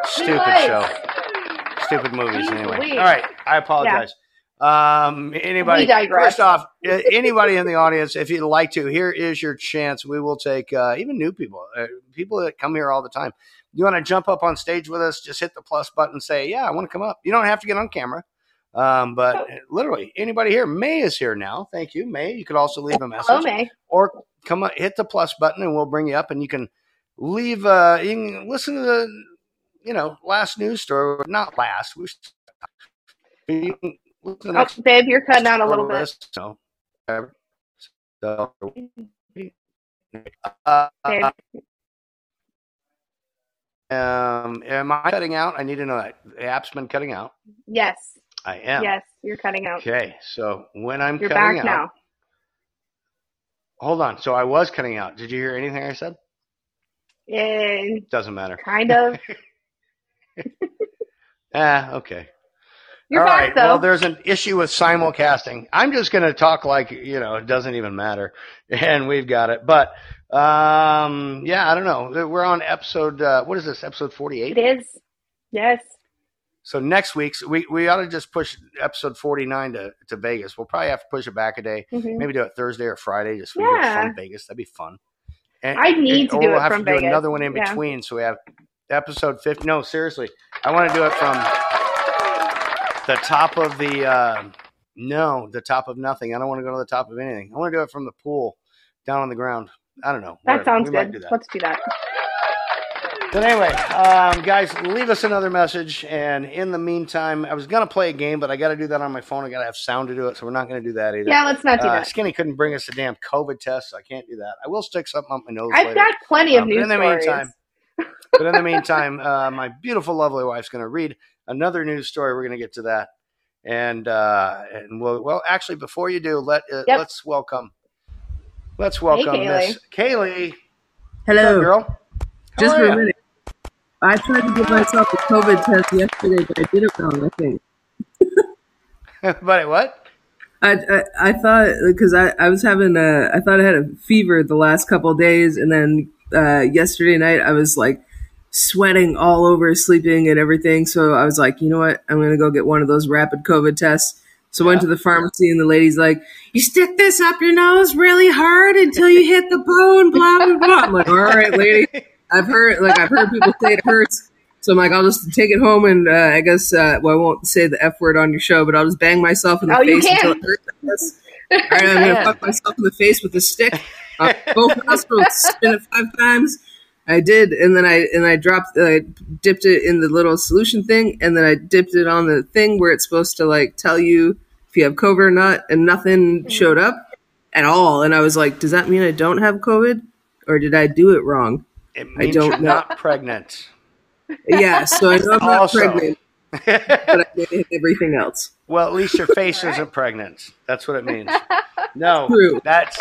Stupid show. Stupid movies, anyway. All right. I apologize. Anybody? First off, anybody in the audience, if you'd like to, here is your chance. We will take even new people, people that come here all the time. you want to jump up on stage with us, just hit the plus button, say, yeah, I want to come up. You don't have to get on camera. But literally anybody here, May is here now. Thank you, May. You could also leave a message. Hello, May. Or come up, hit the plus button and we'll bring you up and you can leave, you can listen to the, you know, last news story, not last. You can listen to the next babe, you're cutting out a little bit. So, am I cutting out? I need to know that. The app's been cutting out. Yes. I am. Yes, you're cutting out. Okay, so when I'm you're cutting back out, now. Hold on. So I was cutting out. Did you hear anything I said? It doesn't matter. Kind of. Okay. You're all back, right. Though. Well, there's an issue with simulcasting. I'm just going to talk like, you know, it doesn't even matter, and we've got it. But yeah, I don't know. We're on episode. What is this? Episode 48. It is. Yes. So next week's, we ought to just push episode 49 to Vegas. We'll probably have to push it back a day. Mm-hmm. Maybe do it Thursday or Friday just from Vegas. That'd be fun. And, I need to do it from Vegas. We'll have to do another one in between. So we have episode 50. No, seriously. I want to do it from the top of the the top of nothing. I don't want to go to the top of anything. I want to do it from the pool down on the ground. I don't know. That sounds good. Let's do that. But anyway, guys, leave us another message. And in the meantime, I was going to play a game, but I got to do that on my phone. I got to have sound to do it, so we're not going to do that either. Yeah, let's not do that. Skinny couldn't bring us a damn COVID test, so I can't do that. I will stick something up my nose later. I've got plenty of news stories. But in the meantime, my beautiful, lovely wife's going to read another news story. We're going to get to that. And well, actually, before you do, let's welcome Miss Kaylee. Hello. What's up, girl? Just for a minute. I tried to give myself a COVID test yesterday, but I did it wrong, I think. But what? I thought, because I was having I thought I had a fever the last couple of days, and then yesterday night I was like sweating all over, sleeping and everything. So I was like, you know what? I'm going to go get one of those rapid COVID tests. So I went to the pharmacy, and the lady's like, you stick this up your nose really hard until you hit the bone, blah, blah, blah. I'm like, all right, lady. I've heard people say it hurts, so I'm like, I'll just take it home and I guess I won't say the F word on your show, but I'll just bang myself in the face until it hurts. All right, I'm gonna fuck myself in the face with a stick. Both nostrils, spin it 5 times. I did, and then I dipped it in the little solution thing, and then I dipped it on the thing where it's supposed to like tell you if you have COVID or not, and nothing showed up at all. And I was like, does that mean I don't have COVID, or did I do it wrong? It means I don't know. Not pregnant. Yeah, so I know I'm not pregnant, but I did hit everything else. Well, at least your face isn't pregnant. That's what it means. No, true. That's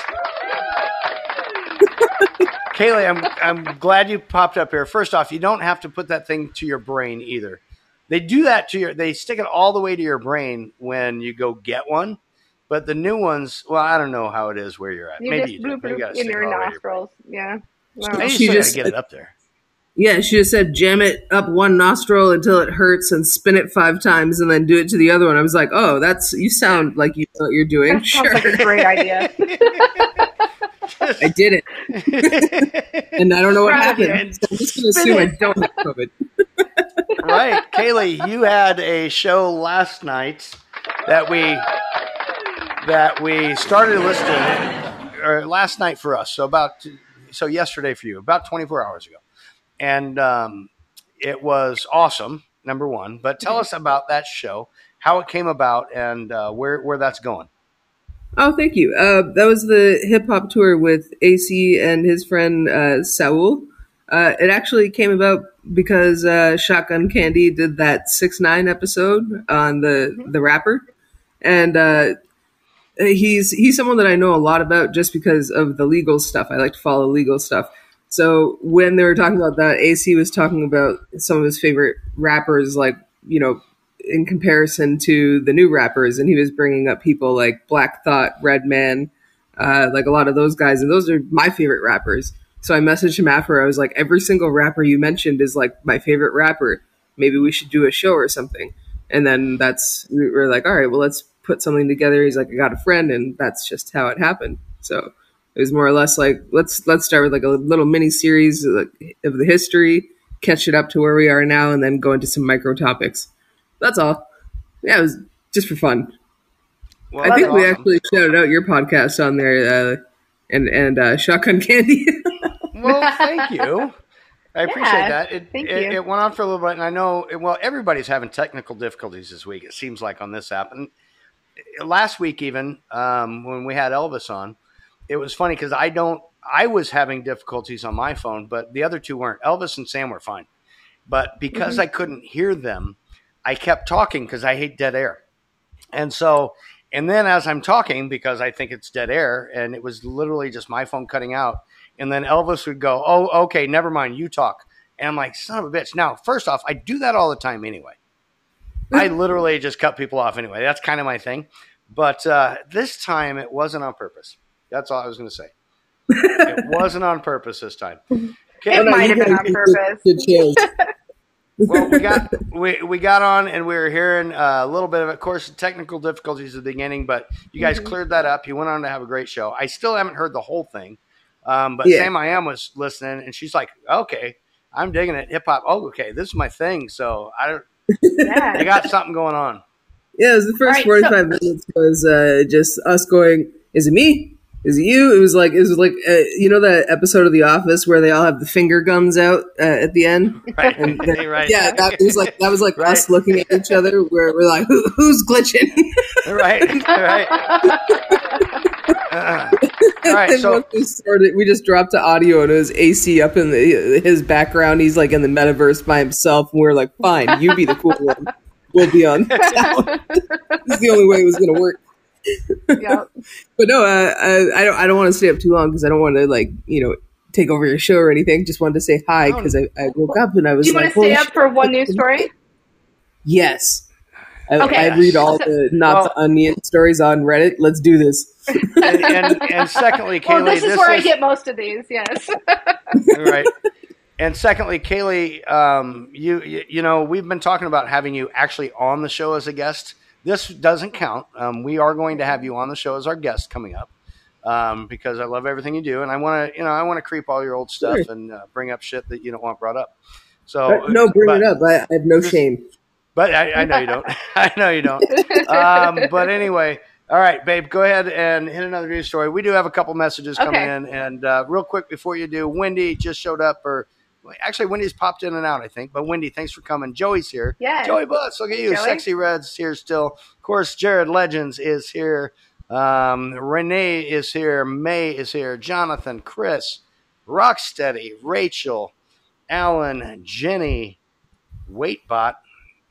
Kaylee. I'm glad you popped up here. First off, you don't have to put that thing to your brain either. They do that to your. They stick it all the way to your brain when you go get one. But the new ones, well, I don't know how it is where you're at. Maybe you do. You got to in your nostrils. Yeah. Wow. She just get it up there. Yeah, she just said, jam it up one nostril until it hurts and spin it 5 times and then do it to the other one. I was like, oh, you sound like you know what you're doing. That sounds like a great idea. I did it. And I don't know what happened. So I'm just going to assume I don't have COVID. Right. Kaylee, you had a show last night that we started listening or last night for us. So yesterday for you, about 24 hours ago. And it was awesome, number one. But tell us about that show, how it came about, and where that's going. Oh, thank you. That was the hip-hop tour with AC and his friend Saul. It actually came about because Shotgun Candy did that 6ix9ine episode on the rapper. And he's someone that I know a lot about just because of the legal stuff. I like to follow legal stuff. So when they were talking about that, AC was talking about some of his favorite rappers, like, you know, in comparison to the new rappers. And he was bringing up people like Black Thought, Redman, like a lot of those guys. And those are my favorite rappers. So I messaged him after. I was like, every single rapper you mentioned is like my favorite rapper. Maybe we should do a show or something. And then we were like, all right, well, let's put something together. He's like, I got a friend, and that's just how it happened. So it was more or less like, let's start with like a little mini series of the history catch it up to where we are now and then go into some micro topics. That's all. Yeah, it was just for fun. Well, I think we actually shouted out your podcast on there and Shotgun Candy. Well, thank you. I appreciate that. It went on for a little bit, and I know, well, everybody's having technical difficulties this week, it seems like, on this app. And last week even, when we had Elvis on, it was funny because I was having difficulties on my phone, but the other two weren't. Elvis and Sam were fine. But because I couldn't hear them, I kept talking because I hate dead air. And so, and then as I'm talking, because I think it's dead air, and it was literally just my phone cutting out, and then Elvis would go, oh, okay, never mind, you talk. And I'm like, son of a bitch. Now, first off, I do that all the time anyway. I literally just cut people off anyway. That's kind of my thing. But this time, it wasn't on purpose. That's all I was going to say. It wasn't on purpose this time. Okay. It might have been on purpose. Well, we got on and we were hearing a little bit of, course, technical difficulties at the beginning, but you guys cleared that up. You went on to have a great show. I still haven't heard the whole thing, but Sam I Am was listening, and she's like, okay, I'm digging it. Hip hop. Oh, okay, this is my thing. So I got something going on. Yeah, it was the first 45 minutes was just us going, is it me? Is it you? It was like you know that episode of The Office where they all have the finger guns out at the end? Right. And right. Yeah, that was like right. Us looking at each other where we're like, who's glitching? Right. All right. So we just dropped to audio and it was AC up in his background. He's like in the metaverse by himself. And we're like, fine, you be the cool one. We'll be on sound. This is the only way it was going to work. Yeah, but no, I don't want to stay up too long because I don't want to take over your show or anything. Just wanted to say hi because I woke up and I was. Do you want to stay up for one news story? Yes. Okay. I read all the the onion stories on Reddit. Let's do this. And secondly, Kaylee, this is where I get most of these. Yes. Right. And secondly, Kaylee, you know we've been talking about having you actually on the show as a guest. This doesn't count. We are going to have you on the show as our guest coming up because I love everything you do, and I want to creep all your old stuff and bring up shit that you don't want brought up. So bring it up. I have no shame. But I know you don't. I know you don't. But anyway, all right, babe, go ahead and hit another news story. We do have a couple messages coming in, and real quick before you do, Wendy just showed up, actually, Wendy's popped in and out, I think. But Wendy, thanks for coming. Joey's here. Yeah. Joey Butts, look at you. Joey. Sexy Reds here still. Of course, Jared Legends is here. Renee is here. May is here. Jonathan, Chris, Rocksteady, Rachel, Alan, Jenny, Waitbot,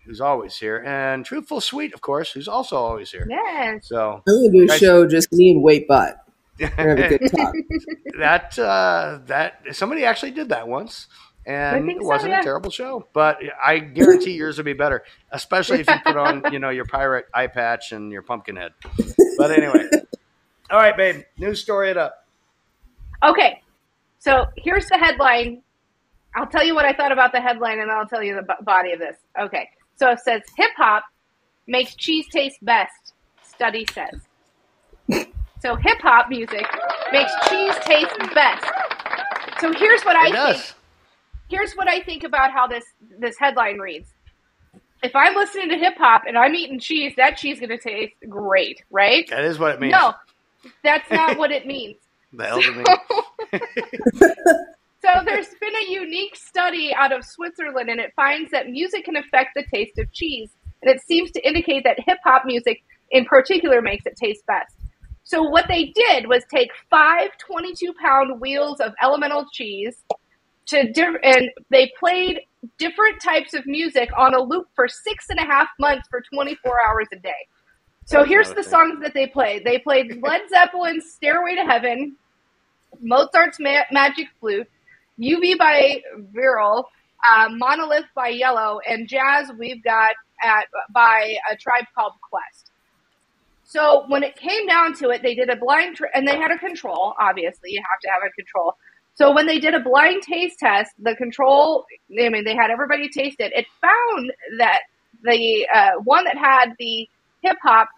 who's always here, and Truthful Sweet, of course, who's also always here. Yeah. So I'm gonna do a show just me and Waitbot. We're gonna have a good time. That somebody actually did that once. And it wasn't a terrible show, but I guarantee yours would be better, especially if you put on, your pirate eye patch and your pumpkin head. But anyway, all right, babe, news story it up. Okay, so here's the headline. I'll tell you what I thought about the headline, and I'll tell you the body of this. Okay, so it says hip hop makes cheese taste best. Study says. So hip hop music makes cheese taste best. So here's what I think. Here's what I think about how this headline reads. If I'm listening to hip hop and I'm eating cheese, that cheese is going to taste great, right? That is what it means. No, that's not what it means. The hell does it mean? So there's been a unique study out of Switzerland, and it finds that music can affect the taste of cheese. And it seems to indicate that hip hop music in particular makes it taste best. So what they did was take 5 22-pound wheels of elemental cheese, and they played different types of music on a loop for 6.5 months for 24 hours a day. So here's the songs that they played. They played Led Zeppelin's Stairway to Heaven, Mozart's Magic Flute, UV by Viral, Monolith by Yellow, and Jazz We've Got by A Tribe Called Quest. So when it came down to it, they did a blind and they had a control. Obviously, you have to have a control. So when they did a blind taste test, the control, they had everybody taste it. It found that the one that had the hip-hop,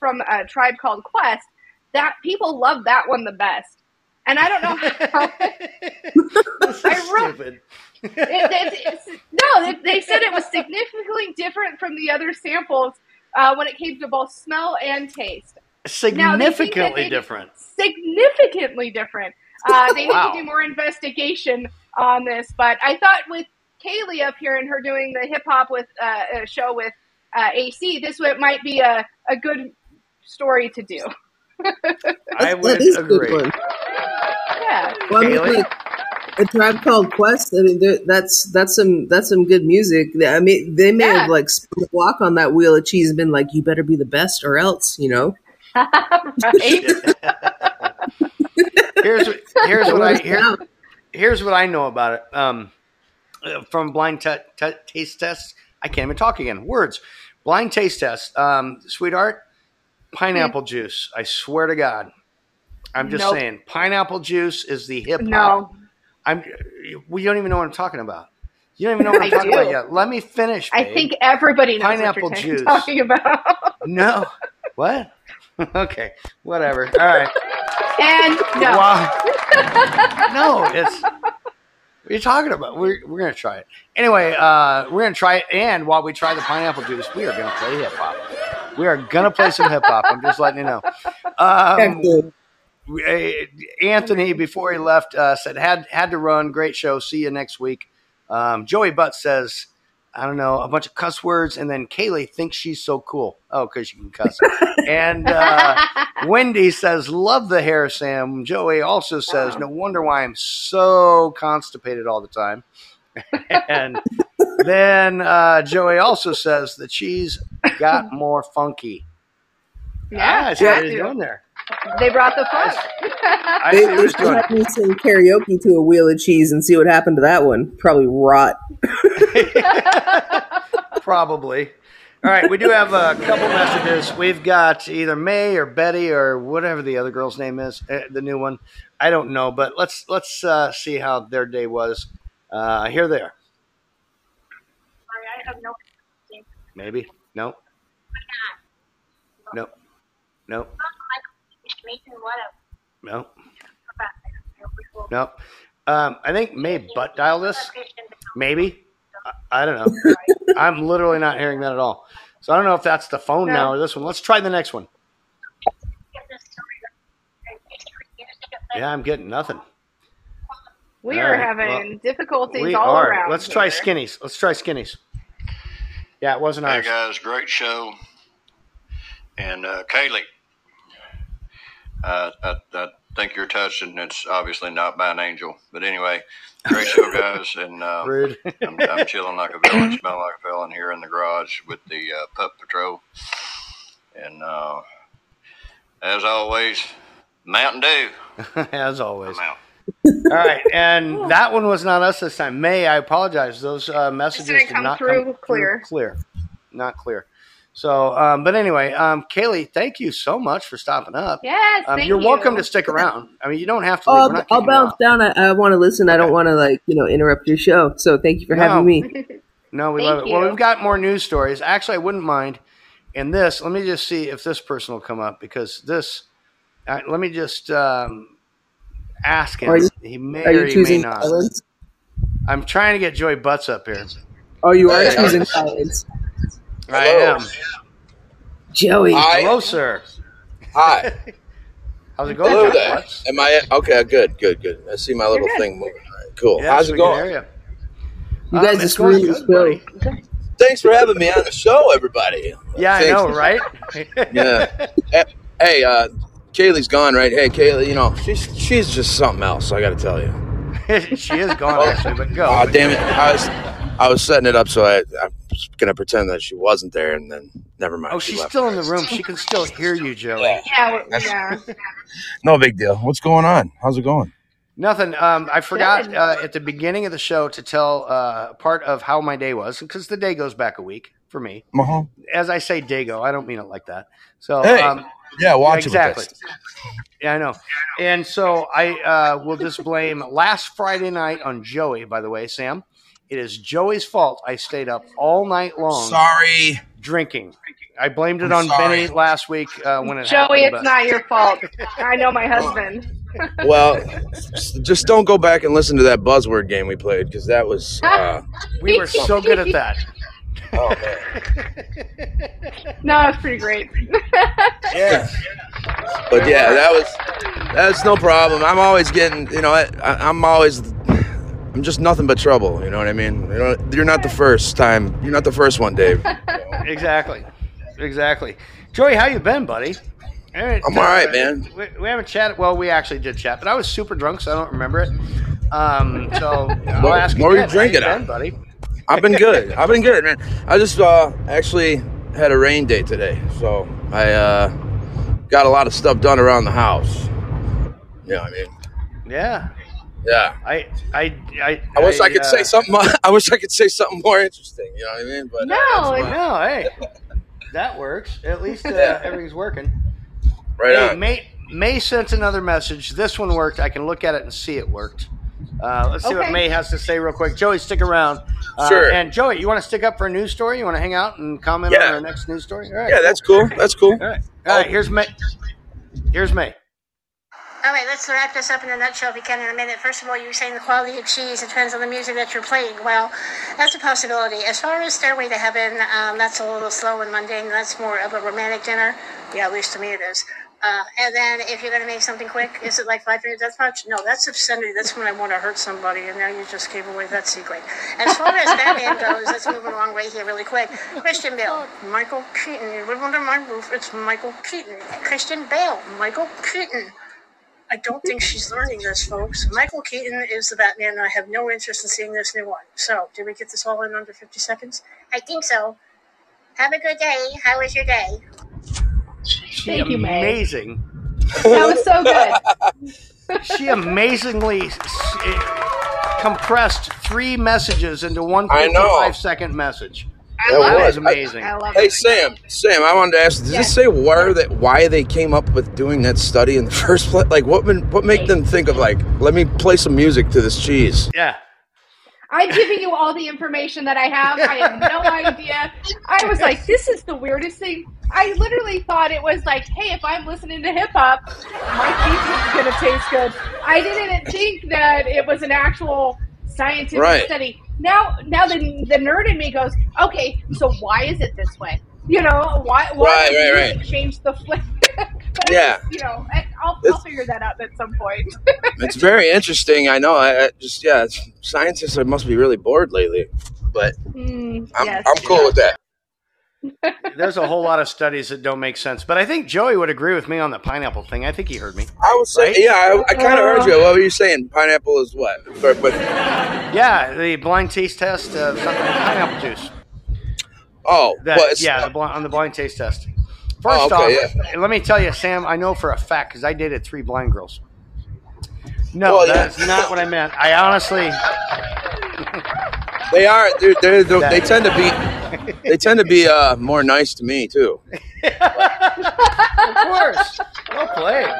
from A Tribe Called Quest, that people loved that one the best. And I don't know how. Stupid. No, they said it was significantly different from the other samples when it came to both smell and taste. Significantly different. Significantly different. They wow. need to do more investigation on this. But I thought with Kaylee up here and her doing the hip-hop with show with AC, this might be a good story to do. I would agree. Yeah. Well, I mean, like, A Tribe Called Quest, I mean, that's some good music. I mean, they may have, like, spun the block on that wheel of cheese and been like, you better be the best or else, you know? Right? Here's what I know about it. From blind taste tests, I can't even talk again. Words. Blind taste test. Sweetheart, pineapple juice. I swear to God. I'm just saying. Pineapple juice is the hip hop. No. You don't even know what I'm talking about. You don't even know what I'm talking about yet. Let me finish, babe. I think everybody knows pineapple what you're talking about. No. What? Okay. Whatever. All right. And no. Wow. No, it's... What are you talking about? We're going to try it. Anyway, we're going to try it. And while we try the pineapple juice, we are going to play hip-hop. We are going to play some hip-hop. I'm just letting you know. Anthony, before he left, said, had to run. Great show. See you next week. Joey Butts says, I don't know, a bunch of cuss words. And then Kaylee thinks she's so cool. Oh, because she can cuss. And Wendy says, love the hair, Sam. Joey also says, no wonder why I'm so constipated all the time. And then Joey also says, the cheese got more funky. Yeah. I see what he's doing there. They brought the fun. They should have me sing karaoke to a wheel of cheese and see what happened to that one. Probably rot. Probably. All right, we do have a couple messages. We've got either May or Betty or whatever the other girl's name is, the new one. I don't know, but let's see how their day was. Here they are. Sorry, I have no idea. Maybe. No. No. No. No. No. I think May butt dialed us. Maybe. I don't know. I'm literally not hearing that at all. So I don't know if that's the phone now or this one. Let's try the next one. Yeah, I'm getting nothing. We are having difficulties all around. Let's try Skinnies. Yeah, it wasn't ours. Hey, guys, great show. And Kaylee. I think you're touched, and it's obviously not by an angel. But anyway, great show, guys. And I'm chilling like a villain, smelling like a villain here in the garage with the Pup Patrol. And as always, Mountain Dew. As always. I'm out. All right, and that one was not us this time. May, I apologize. Those messages did not come through clear. Not clear. So, but anyway, Kaylee, thank you so much for stopping up. Yes, you're welcome to stick around. I mean, you don't have to. I'll bounce down. I want to listen. Okay. I don't want to interrupt your show. So thank you for having me. No, we love it. Well, we've got more news stories. Actually, I wouldn't mind. And this, let me just see if this person will come up because this. Let me just ask him. He may or he may not. Silence? I'm trying to get Joey Butts up here. Oh, you are choosing silence. I am. Joey. Hello, sir. Hi. How's it going? Hello there. Am I okay? Good. I see my little thing moving. All right, cool. How's it going? You guys just really good, buddy. Thanks for having me on the show, everybody. Yeah, thanks. I know, right? Yeah. Hey, Kaylee's gone, right? Hey, Kaylee, she's just something else. I got to tell you. She is gone, actually. But go. Oh, damn it! I was setting it up, so I was going to pretend that she wasn't there, and then never mind. Oh, she's still in the room. She can still hear you, Joey. Yeah. No big deal. What's going on? How's it going? Nothing. I forgot at the beginning of the show to tell part of how my day was, because the day goes back a week for me. Uh-huh. As I say dago, I don't mean it like that. So, hey. Yeah, watch it. Exactly. Yeah, I know. And so I will just blame last Friday night on Joey, by the way, Sam. It is Joey's fault I stayed up all night long. Sorry. Drinking. I blamed it on Benny last week when it happened. Joey, it's not your fault. I know my husband. Well, just don't go back and listen to that buzzword game we played, because that was... we were so good at that. Oh, man. No, that's pretty great. Yeah. But yeah, that's no problem. I'm always getting, you know, I'm just nothing but trouble. You know what I mean? You're not the first time. You're not the first one, Dave. Exactly. Joey, how you been, buddy? I'm all right, man. We haven't chatted. Well, we actually did chat, but I was super drunk, so I don't remember it. So I'll ask you again. How you been, buddy? I've been good, man. I just actually had a rain day today, so I got a lot of stuff done around the house. You know what I mean? Yeah. Yeah. I wish I could say something. I wish I could say something more interesting. You know what I mean? But no. Hey, that works. At least everything's working. Right on. May sent another message. This one worked. I can look at it and see it worked. Let's see what May has to say real quick. Joey, stick around. Sure. And Joey, you want to stick up for a news story? You want to hang out and comment on our next news story? All right. Yeah, that's cool. All right. Here's May. All right, let's wrap this up in a nutshell if we can in a minute. First of all, you were saying the quality of cheese depends on the music that you're playing. Well, that's a possibility. As far as Stairway to Heaven, that's a little slow and mundane. That's more of a romantic dinner. Yeah, at least to me it is. And then if you're going to make something quick, is it like 5 minute death punch? No, that's obscenity. That's when I want to hurt somebody, and now you just gave away that secret. As far as Batman goes, let's move along right here really quick. Christian Bale, Michael Keaton. You live under my roof, it's Michael Keaton. Christian Bale, Michael Keaton. I don't think she's learning this, folks. Michael Keaton is the Batman, and I have no interest in seeing this new one. So, did we get this all in under 50 seconds? I think so. Have a good day. How was your day? Thank you, May. Amazing. That was so good. She amazingly compressed three messages into 1.5-second message. That was amazing. Hey, Sam, I wanted to ask, does this say why they came up with doing that study in the first place? Like, what made them think of, like, let me play some music to this cheese? Yeah. I'm giving you all the information that I have. I have no idea. I was like, this is the weirdest thing. I literally thought it was like, hey, if I'm listening to hip-hop, my cheese is going to taste good. I didn't think that it was an actual scientific study. Now the nerd in me goes, okay, so why is it this way? You know, why change the flavor? Yeah. You know, I'll figure that out at some point. It's very interesting. I know. I scientists must be really bored lately, but I'm cool with that. There's a whole lot of studies that don't make sense, but I think Joey would agree with me on the pineapple thing. I think he heard me. I was saying, I kind of heard you. What were you saying? Pineapple is what? But yeah, the blind taste test of pineapple juice. Oh, on the blind taste test. First off, let me tell you, Sam, I know for a fact because I dated three blind girls. No, that's not what I meant. I honestly. They are. They tend to be. They tend to be more nice to me too. Of course. Well played.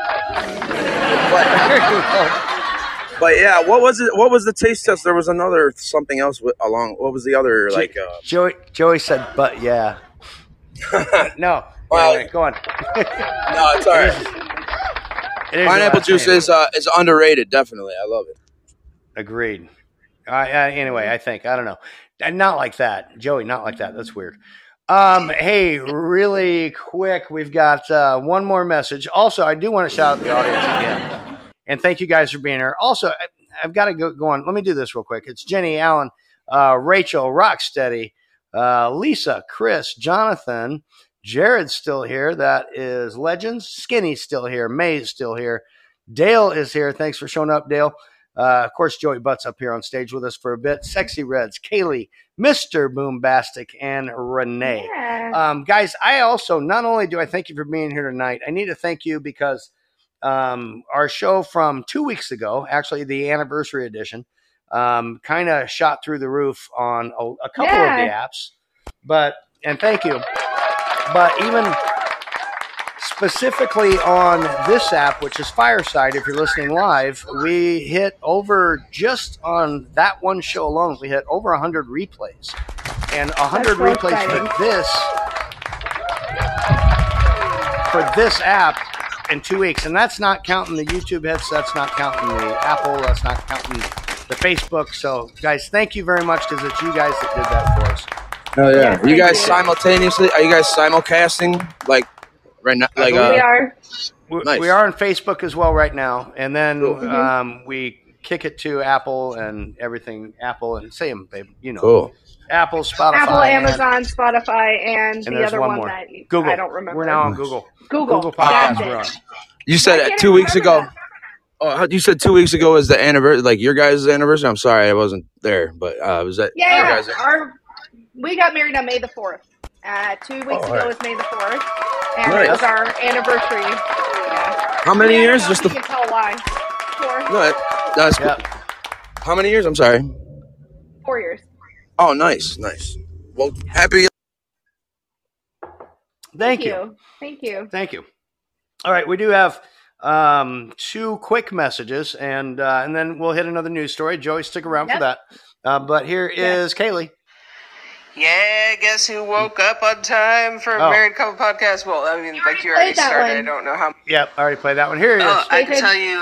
But yeah, what was it? What was the taste test? There was another something else along. What was the other like? Joey said, "But yeah." No. Well, go on. No, it's all right. It is pineapple juice is underrated. Definitely, I love it. Agreed. Anyway, I think. I don't know. Not like that. Joey, not like that. That's weird. Hey, really quick, we've got one more message. Also, I do want to shout out the audience again. And thank you guys for being here. Also, I've got to go on. Let me do this real quick. It's Jenny, Alan, Rachel, Rocksteady, Lisa, Chris, Jonathan, Jared's still here. That is Legends. Skinny's still here. May's still here. Dale is here. Thanks for showing up, Dale. Of course, Joey Butts up here on stage with us for a bit. Sexy Reds, Kaylee, Mr. Boombastic, and Renee. Yeah. Guys, I also, not only do I thank you for being here tonight, I need to thank you because our show from 2 weeks ago, actually the anniversary edition, kind of shot through the roof on a couple of the apps. And thank you. But even specifically on this app, which is Fireside, if you're listening live, we hit over, just on that one show alone, we hit over 100 replays. And 100 replays for this app in 2 weeks. And that's not counting the YouTube hits. That's not counting the Apple. That's not counting the Facebook. So, guys, thank you very much because it's you guys that did that for us. Oh, yeah. Are you guys simultaneously? Are you guys simulcasting? Like, right now? Like, we are. Nice. We are on Facebook as well right now. And then cool. We kick it to Apple and everything. Apple and say them, babe. You know. Cool. Apple, Spotify. Apple, Amazon, and, Spotify, and the other one that Google. I don't remember. We're now on Google. Google Podcasts we're on. You said 2 weeks ago. That. Oh, you said 2 weeks ago was the anniversary, like your guys' anniversary. I'm sorry I wasn't there, but was that? Yeah, guys we got married on May the 4th. 2 weeks ago was May the 4th, and it was our anniversary. Yeah. How many years? Just you can tell why. 4. No, that's cool. How many years? I'm sorry. 4 years. Oh, nice. Well, happy. Thank you. All right, we do have two quick messages, and then we'll hit another news story. Joey, stick around for that. But here is Kaylee. Yeah, guess who woke up on time for a Married Couple podcast? Well, I mean, like you already started. I don't know how. Yep, I already played that one. Here it is. I can tell you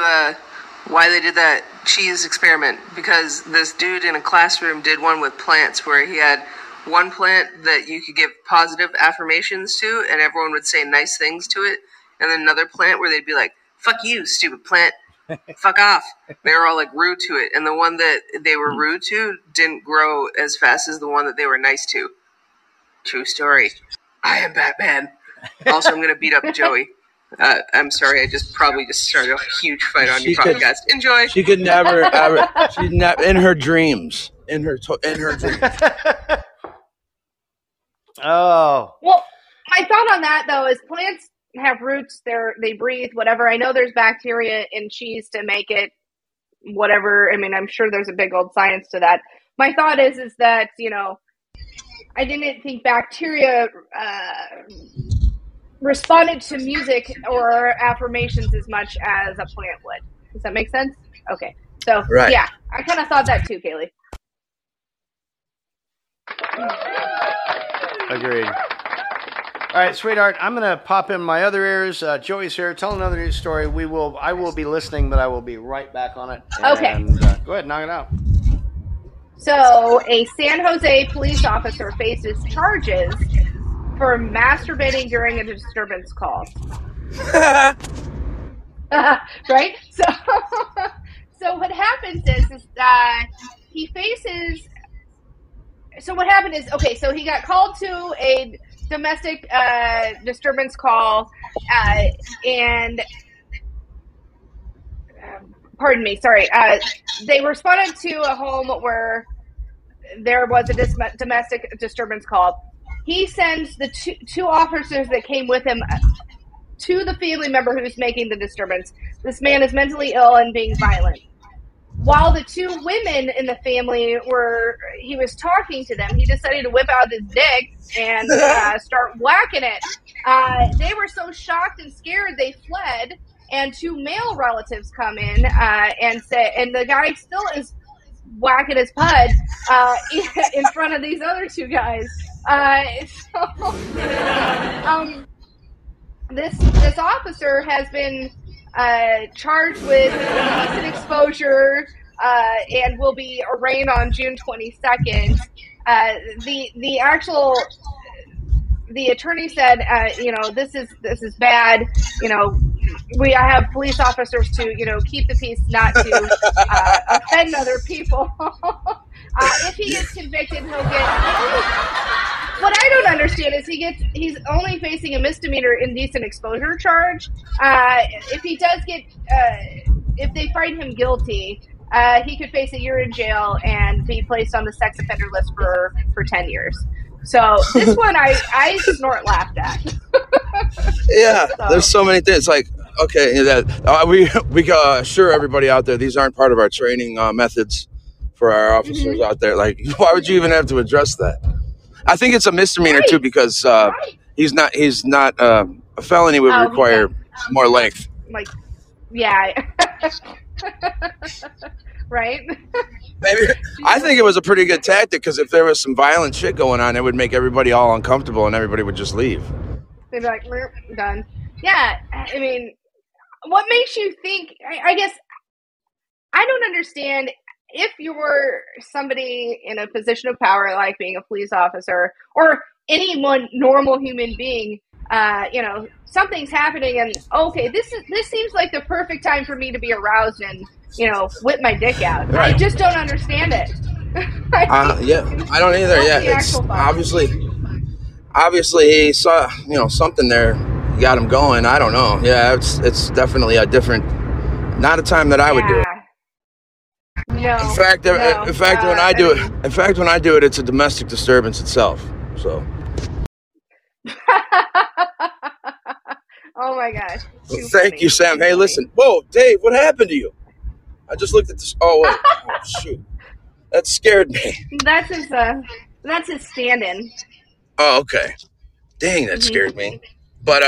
why they did that cheese experiment, because this dude in a classroom did one with plants where he had one plant that you could give positive affirmations to and everyone would say nice things to it, and then another plant where they'd be like, fuck you, stupid plant, fuck off. They were all like rude to it, and the one that they were rude to didn't grow as fast as the one that they were nice to. True story. I am Batman. Also, I'm going to beat up Joey. I'm sorry, I probably started a huge fight on your podcast. Enjoy. She could never, ever, in her dreams. Oh. Well, my thought on that, though, is plants have roots, they breathe, whatever. I know there's bacteria in cheese to make it whatever. I mean, I'm sure there's a big old science to that. My thought is that, you know, I didn't think bacteria... responded to music or affirmations as much as a plant would. Does that make sense? Okay. So, yeah, I kind of thought that too, Kaylee. Agreed. All right, sweetheart, I'm going to pop in my other ears. Joey's here. Tell another news story. I will be listening, but I will be right back on it. And, okay. Go ahead, knock it out. So, a San Jose police officer faces charges for masturbating during a disturbance call. Right? So what happens is that he faces... So what happened is... Okay, so he got called to a domestic disturbance call, and... pardon me, sorry. They responded to a home where there was a domestic disturbance call. He sends the two officers that came with him to the family member who's making the disturbance. This man is mentally ill and being violent. While the two women in the family he was talking to them, he decided to whip out his dick and start whacking it. They were so shocked and scared they fled, and two male relatives come in and the guy still is whacking his pud in front of these other two guys. This officer has been charged with indecent exposure and will be arraigned on June 22nd. The attorney said, this is bad. You know, I have police officers to, you know, keep the peace, not to offend other people. If he gets convicted, he'll get... What I don't understand is he's only facing a misdemeanor indecent exposure charge. If he does get... if they find him guilty, he could face a year in jail and be placed on the sex offender list for 10 years. So this one I snort laughed at. Yeah, so. There's so many things. Like, okay, we assure everybody out there these aren't part of our training methods for our officers out there. Like, why would you even have to address that? I think it's a misdemeanor too, because he's not a felony would require more length. Like, yeah. Right? Maybe. I think it was a pretty good tactic, because if there was some violent shit going on, it would make everybody all uncomfortable and everybody would just leave. They'd be like, done. Yeah, I mean, What makes you think, I guess, I don't understand, if you're somebody in a position of power, like being a police officer or anyone, normal human being, you know, something's happening and okay, this seems like the perfect time for me to be aroused and, you know, whip my dick out. Right. I just don't understand it. I don't either. Yeah. It's obviously he saw, you know, something there got him going. I don't know. Yeah. It's definitely a different, not a time that I would do it. No, in fact, when I do it, it's a domestic disturbance itself. So. Oh my gosh! Well, thank you, Sam. Hey, listen. Whoa, Dave, what happened to you? I just looked at this. Oh, wait. Oh, shoot, that scared me. That's his stand-in. Oh, okay. Dang, that scared me. But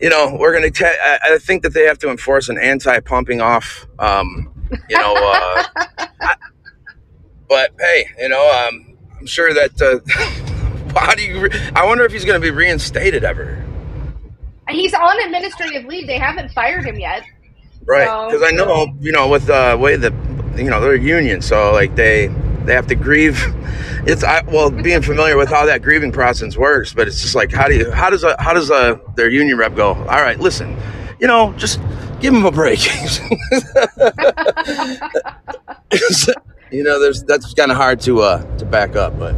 you know, we're gonna. I think that they have to enforce an anti-pumping off. But hey, you know, I'm sure that. I wonder if he's gonna be reinstated ever. He's on administrative leave. They haven't fired him yet. Right, because I know, you know, with the way that, you know, they're a union, so like they have to grieve. Being familiar with how that grieving process works, but it's just like, how does their union rep go? All right, listen, you know, just give him a break. You know, that's kind of hard to back up, but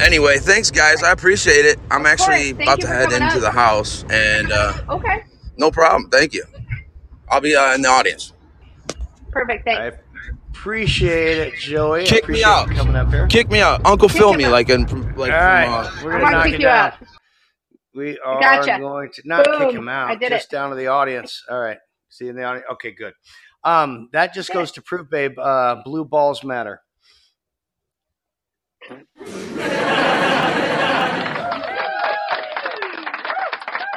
anyway, thanks guys, I appreciate it. I'm actually about to head into the house, and okay, no problem. Thank you. I'll be in the audience. Perfect. Thanks. Appreciate it, Joey. Kick me out. Coming up here. Kick me out. Uncle Phil me like. All right, we're gonna knock it out. We are going to not kick him out. I did just it. Down to the audience. All right. See you in the audience. Okay, good. That just goes to prove, babe. Blue balls matter. Were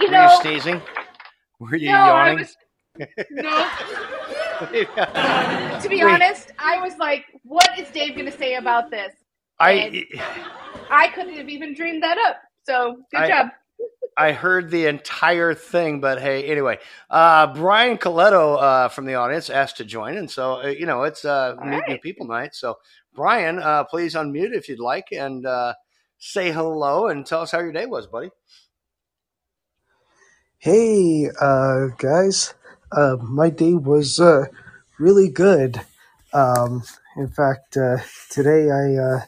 you sneezing? Were you yawning? No. To be honest, I was like, what is Dave going to say about this? I couldn't have even dreamed that up. So good job. I heard the entire thing, but hey, anyway, Brian Coletto from the audience asked to join. And so, you know, it's Meet New People night. So Brian, please unmute if you'd like and say hello and tell us how your day was, buddy. Hey, guys. My day was really good. In fact, today I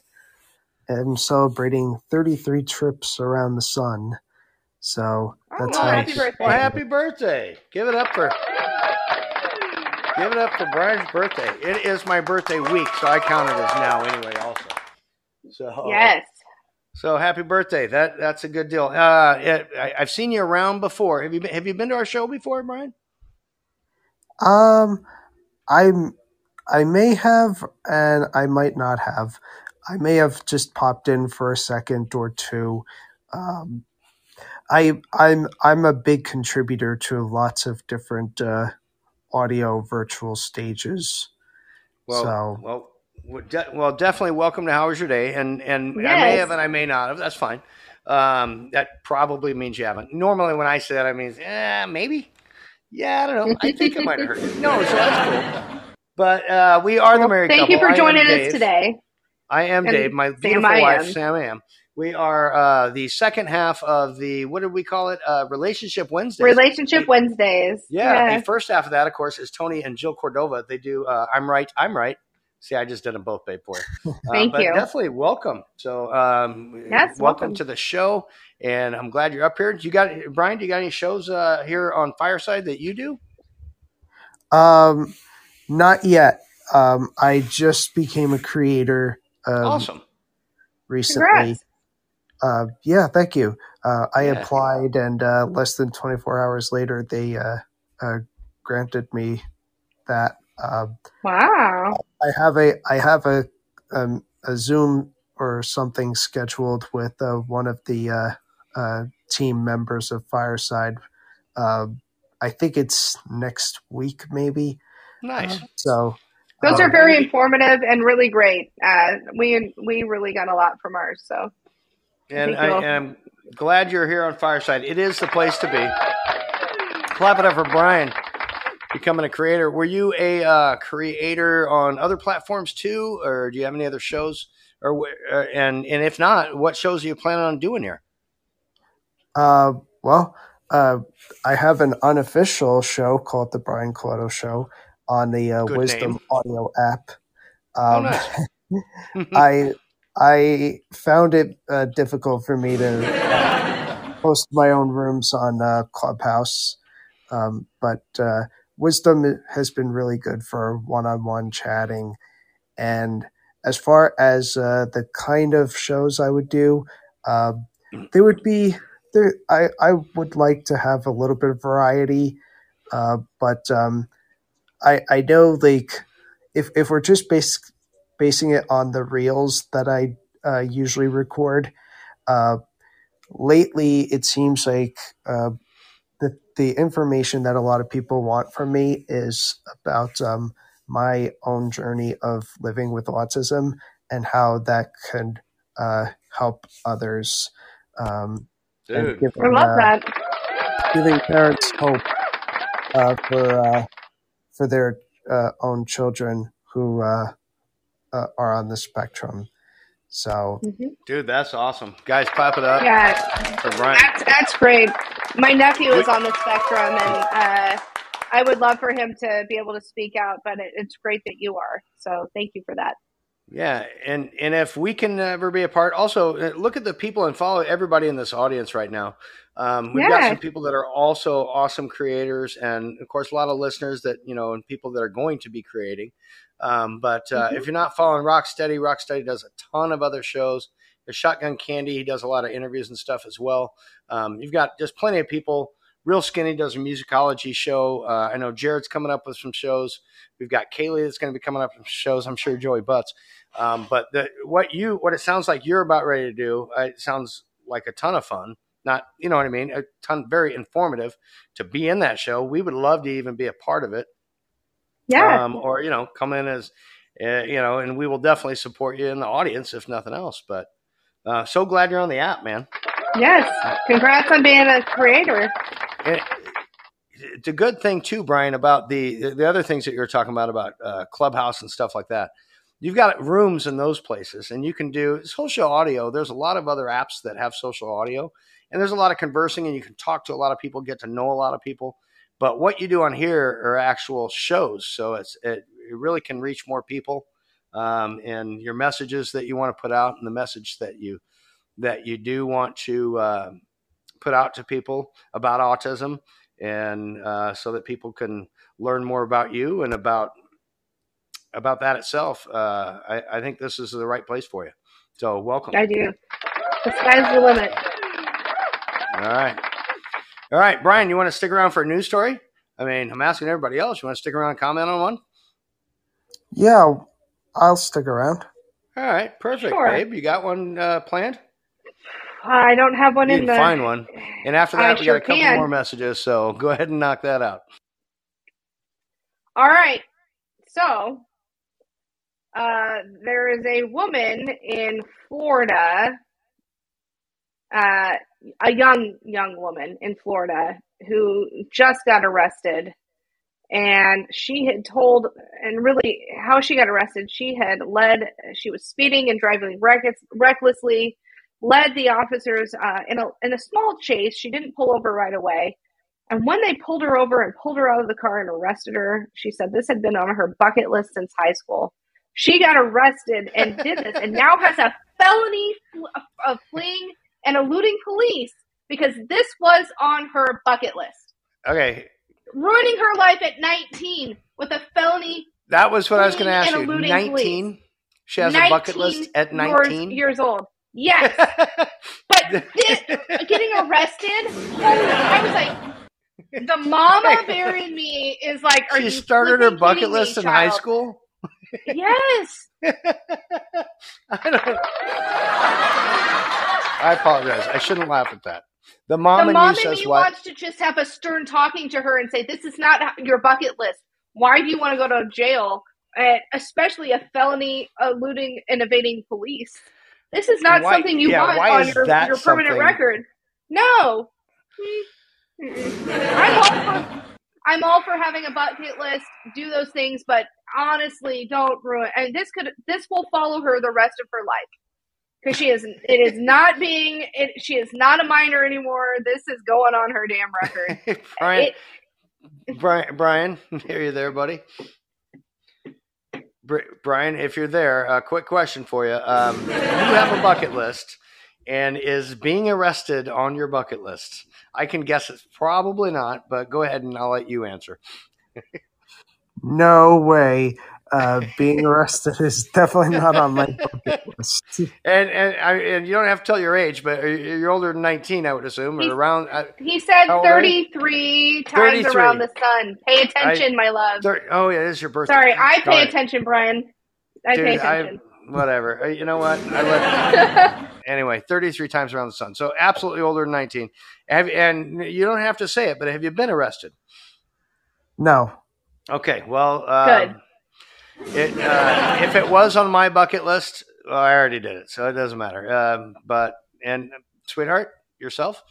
am celebrating 33 trips around the sun. So that's happy birthday! Well, happy birthday! Give it up for Brian's birthday. It is my birthday week, so I count it as now anyway. Also, so yes. So happy birthday! That's a good deal. I've seen you around before. Have you been to our show before, Brian? I may have, and I might not have. I may have just popped in for a second or two. I'm a big contributor to lots of different audio virtual stages. Well, definitely welcome to How Was Your Day, and yes. I may have and I may not have. That's fine. That probably means you haven't. Normally, when I say that, I mean maybe. Yeah, I don't know. I think it might have hurt. No, so that's cool. But we are the married couple. Thank you for joining us today. I am Dave, my beautiful wife, Sam I am. We are the second half of the, what did we call it? Relationship Wednesdays. Yeah, The first half of that, of course, is Tony and Jill Cordova. They do I'm Right. See, I just did them both, babe, for you. Thank you. Definitely welcome. So welcome to the show. And I'm glad you're up here. Brian, do you got any shows here on Fireside that you do? Not yet. I just became a creator. Awesome. Recently. Congrats. Yeah, thank you. I applied, and less than 24 hours later, they granted me that. Wow. I have a Zoom or something scheduled with one of the team members of Fireside. I think it's next week, maybe. Nice. So those are very informative and really great. We really got a lot from ours. So, and I'm Glad you're here on Fireside. It is the place to be. Clap it up for Brian becoming a creator. Were you a creator on other platforms too, or do you have any other shows? And if not, what shows are you planning on doing here? I have an unofficial show called The Brian Coletto Show on the Wisdom name. Audio app. Oh, nice. I found it difficult for me to host my own rooms on Clubhouse, but Wisdom has been really good for one-on-one chatting. And as far as the kind of shows I would do, there would be there. I would like to have a little bit of variety, but I know, like, if we're just basing it on the reels that I usually record, lately it seems like the information that a lot of people want from me is about my own journey of living with autism and how that could help others. Dude, I love that. Giving parents hope for their own children who are on the spectrum. So, Dude, that's awesome. Guys, clap it up. Yeah, for Brian. That's great. My nephew is on the spectrum, and I would love for him to be able to speak out, but it's great that you are. So thank you for that. Yeah. And if we can ever be a part, also look at the people and follow everybody in this audience right now. We've got some people that are also awesome creators, and of course, a lot of listeners that, you know, and people that are going to be creating. But if you're not following Rocksteady does a ton of other shows. There's Shotgun Candy. He does a lot of interviews and stuff as well. You've got just plenty of people. Real Skinny does a musicology show. I know Jared's coming up with some shows. We've got Kaylee that's going to be coming up with some shows. I'm sure Joey Butts. But what it sounds like you're about ready to do, it sounds like a ton of fun. Not, you know what I mean? A ton, very informative to be in that show. We would love to even be a part of it. Yeah. Or, you know, come in as, you know, and we will definitely support you in the audience, if nothing else. But so glad you're on the app, man. Yes. Congrats on being a creator. And it's a good thing too, Brian, about the other things that you're talking about Clubhouse and stuff like that. You've got rooms in those places, and you can do social audio. There's a lot of other apps that have social audio, and there's a lot of conversing, and you can talk to a lot of people, get to know a lot of people. But what you do on here are actual shows, so it really can reach more people, and your messages that you want to put out, and the message that you do want to put out to people about autism, and so that people can learn more about you and about that itself. I think this is the right place for you. So welcome. I do. The sky's the limit. All right, Brian, you want to stick around for a news story? I mean, I'm asking everybody else. You want to stick around and comment on one? Yeah, I'll stick around. All right, perfect, sure. Babe. You got one planned? I don't have one in the... You can find one. And after that, we got a couple more messages, so go ahead and knock that out. All right. So, there is a woman in Florida, a young woman in Florida who just got arrested. And she had told, and really how she got arrested, she was speeding and driving recklessly. Led the officers in a small chase. She didn't pull over right away. And when they pulled her over and pulled her out of the car and arrested her, she said this had been on her bucket list since high school. She got arrested and did this and now has a felony of fleeing and eluding police because this was on her bucket list. Okay. Ruining her life at 19 with a felony. That was what I was going to ask you. 19? Police. She has a bucket list at 19? Years old. Yes, but getting arrested, I was like, the mama bearing me is like, are she you started her bucket list in high school? Yes. I apologize. I shouldn't laugh at that. The mom and me wants to just have a stern talking to her and say, this is not your bucket list. Why do you want to go to jail? And especially a felony eluding and evading police. This is not something you want on your permanent record. No. I'm all for having a bucket list, do those things, but honestly, don't ruin. And this will follow her the rest of her life. Because she is not a minor anymore. This is going on her damn record. Brian, are you there, buddy? Brian, if you're there, a quick question for you. You have a bucket list, and is being arrested on your bucket list? I can guess it's probably not, but go ahead and I'll let you answer. No way. Being arrested is definitely not on my bucket list. And you don't have to tell your age, but you're older than 19, I would assume, or around. He said 33 times 33. Around the sun. Pay attention, my love. It is your birthday. Sorry, I pay attention, Brian. Pay attention. Whatever. You know what? Anyway, 33 times around the sun. So absolutely older than 19. And you don't have to say it, but have you been arrested? No. Okay. Well. Good. If it was on my bucket list, I already did it, so it doesn't matter. But sweetheart, yourself?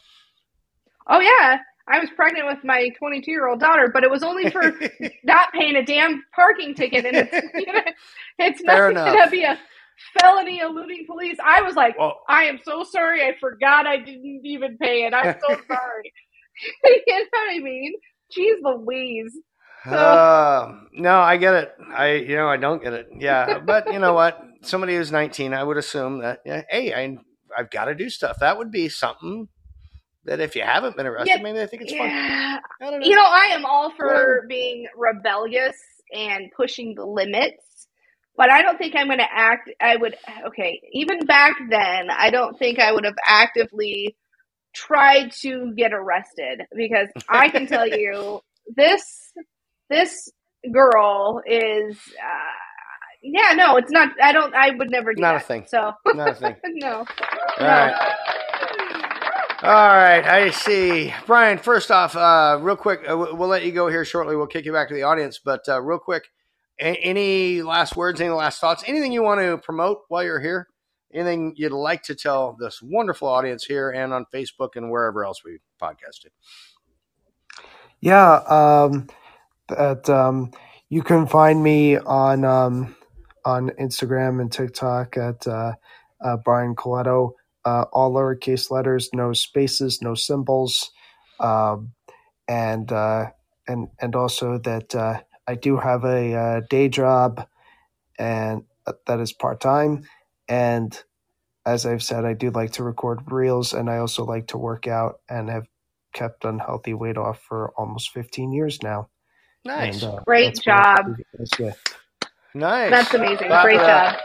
Oh yeah, I was pregnant with my 22-year-old daughter, but it was only for not paying a damn parking ticket, and it's not going to be a felony eluding police. I was like, whoa. I am so sorry, I forgot I didn't even pay it. I'm so sorry. You know what I mean? Jeez Louise. No, I get it. I don't get it. Yeah. But you know what? Somebody who's 19, I would assume that, hey, I've got to do stuff. That would be something that if you haven't been arrested, maybe they think it's fun. I don't know. You know, I am all for being rebellious and pushing the limits, but I don't think I'm going to even back then, I don't think I would have actively tried to get arrested, because I can tell you this girl is, it's not, I would never do that. Not a thing. So. Not a thing. No. All right. I see. Brian, first off, real quick, we'll let you go here shortly. We'll kick you back to the audience, but real quick, any last words, any last thoughts, anything you want to promote while you're here? Anything you'd like to tell this wonderful audience here and on Facebook and wherever else we podcasted? Yeah. You can find me on Instagram and TikTok at Brian Coletto, all lowercase letters, no spaces, no symbols, and also that I do have a day job, and that is part time. And as I've said, I do like to record reels, and I also like to work out, and have kept unhealthy weight off for almost 15 years now. Nice. And, great job. Nice. That's amazing. Great job.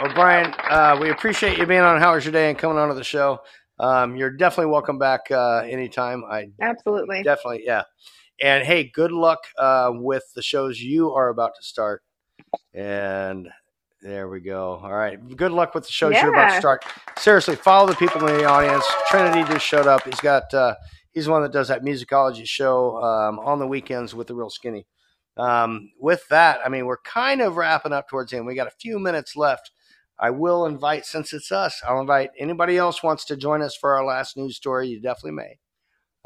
Well, Brian, we appreciate you being on How Was Your Day and coming on to the show. You're definitely welcome back anytime. Absolutely. Definitely, yeah. And, hey, good luck with the shows you are about to start. And there we go. All right. Good luck with the shows you're about to start. Seriously, follow the people in the audience. Trinity just showed up. He's got he's the one that does that musicology show on the weekends with the Real Skinny. With that, I mean, we're kind of wrapping up towards the end. We got a few minutes left. I will invite, since it's us, I'll invite anybody else wants to join us for our last news story. You definitely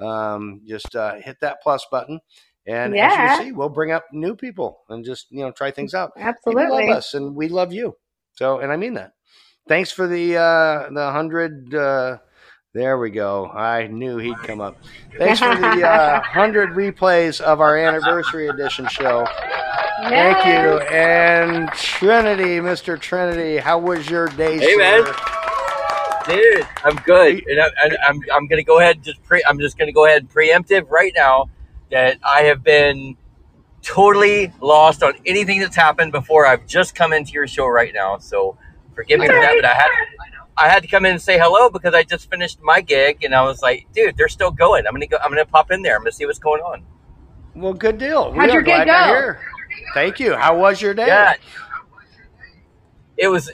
may. Just hit that plus button. And as you see, we'll bring up new people and just, try things out. Absolutely. People love us and we love you. So, and I mean that. Thanks for the 100, there we go. I knew he'd come up. Thanks for the 100 replays of our anniversary edition show. Yes. Thank you. And Trinity, Mr. Trinity, how was your day, sir? Hey, man. Dude, I'm good. And I'm going to go ahead and preemptive right now that I have been totally lost on anything that's happened before. I've just come into your show right now, so forgive me for that, but I had to come in and say hello because I just finished my gig and I was like, dude, they're still going. I'm going to pop in there. I'm going to see what's going on. Well, good deal. How'd your gig go? Thank you. How was your day? Yeah. It was,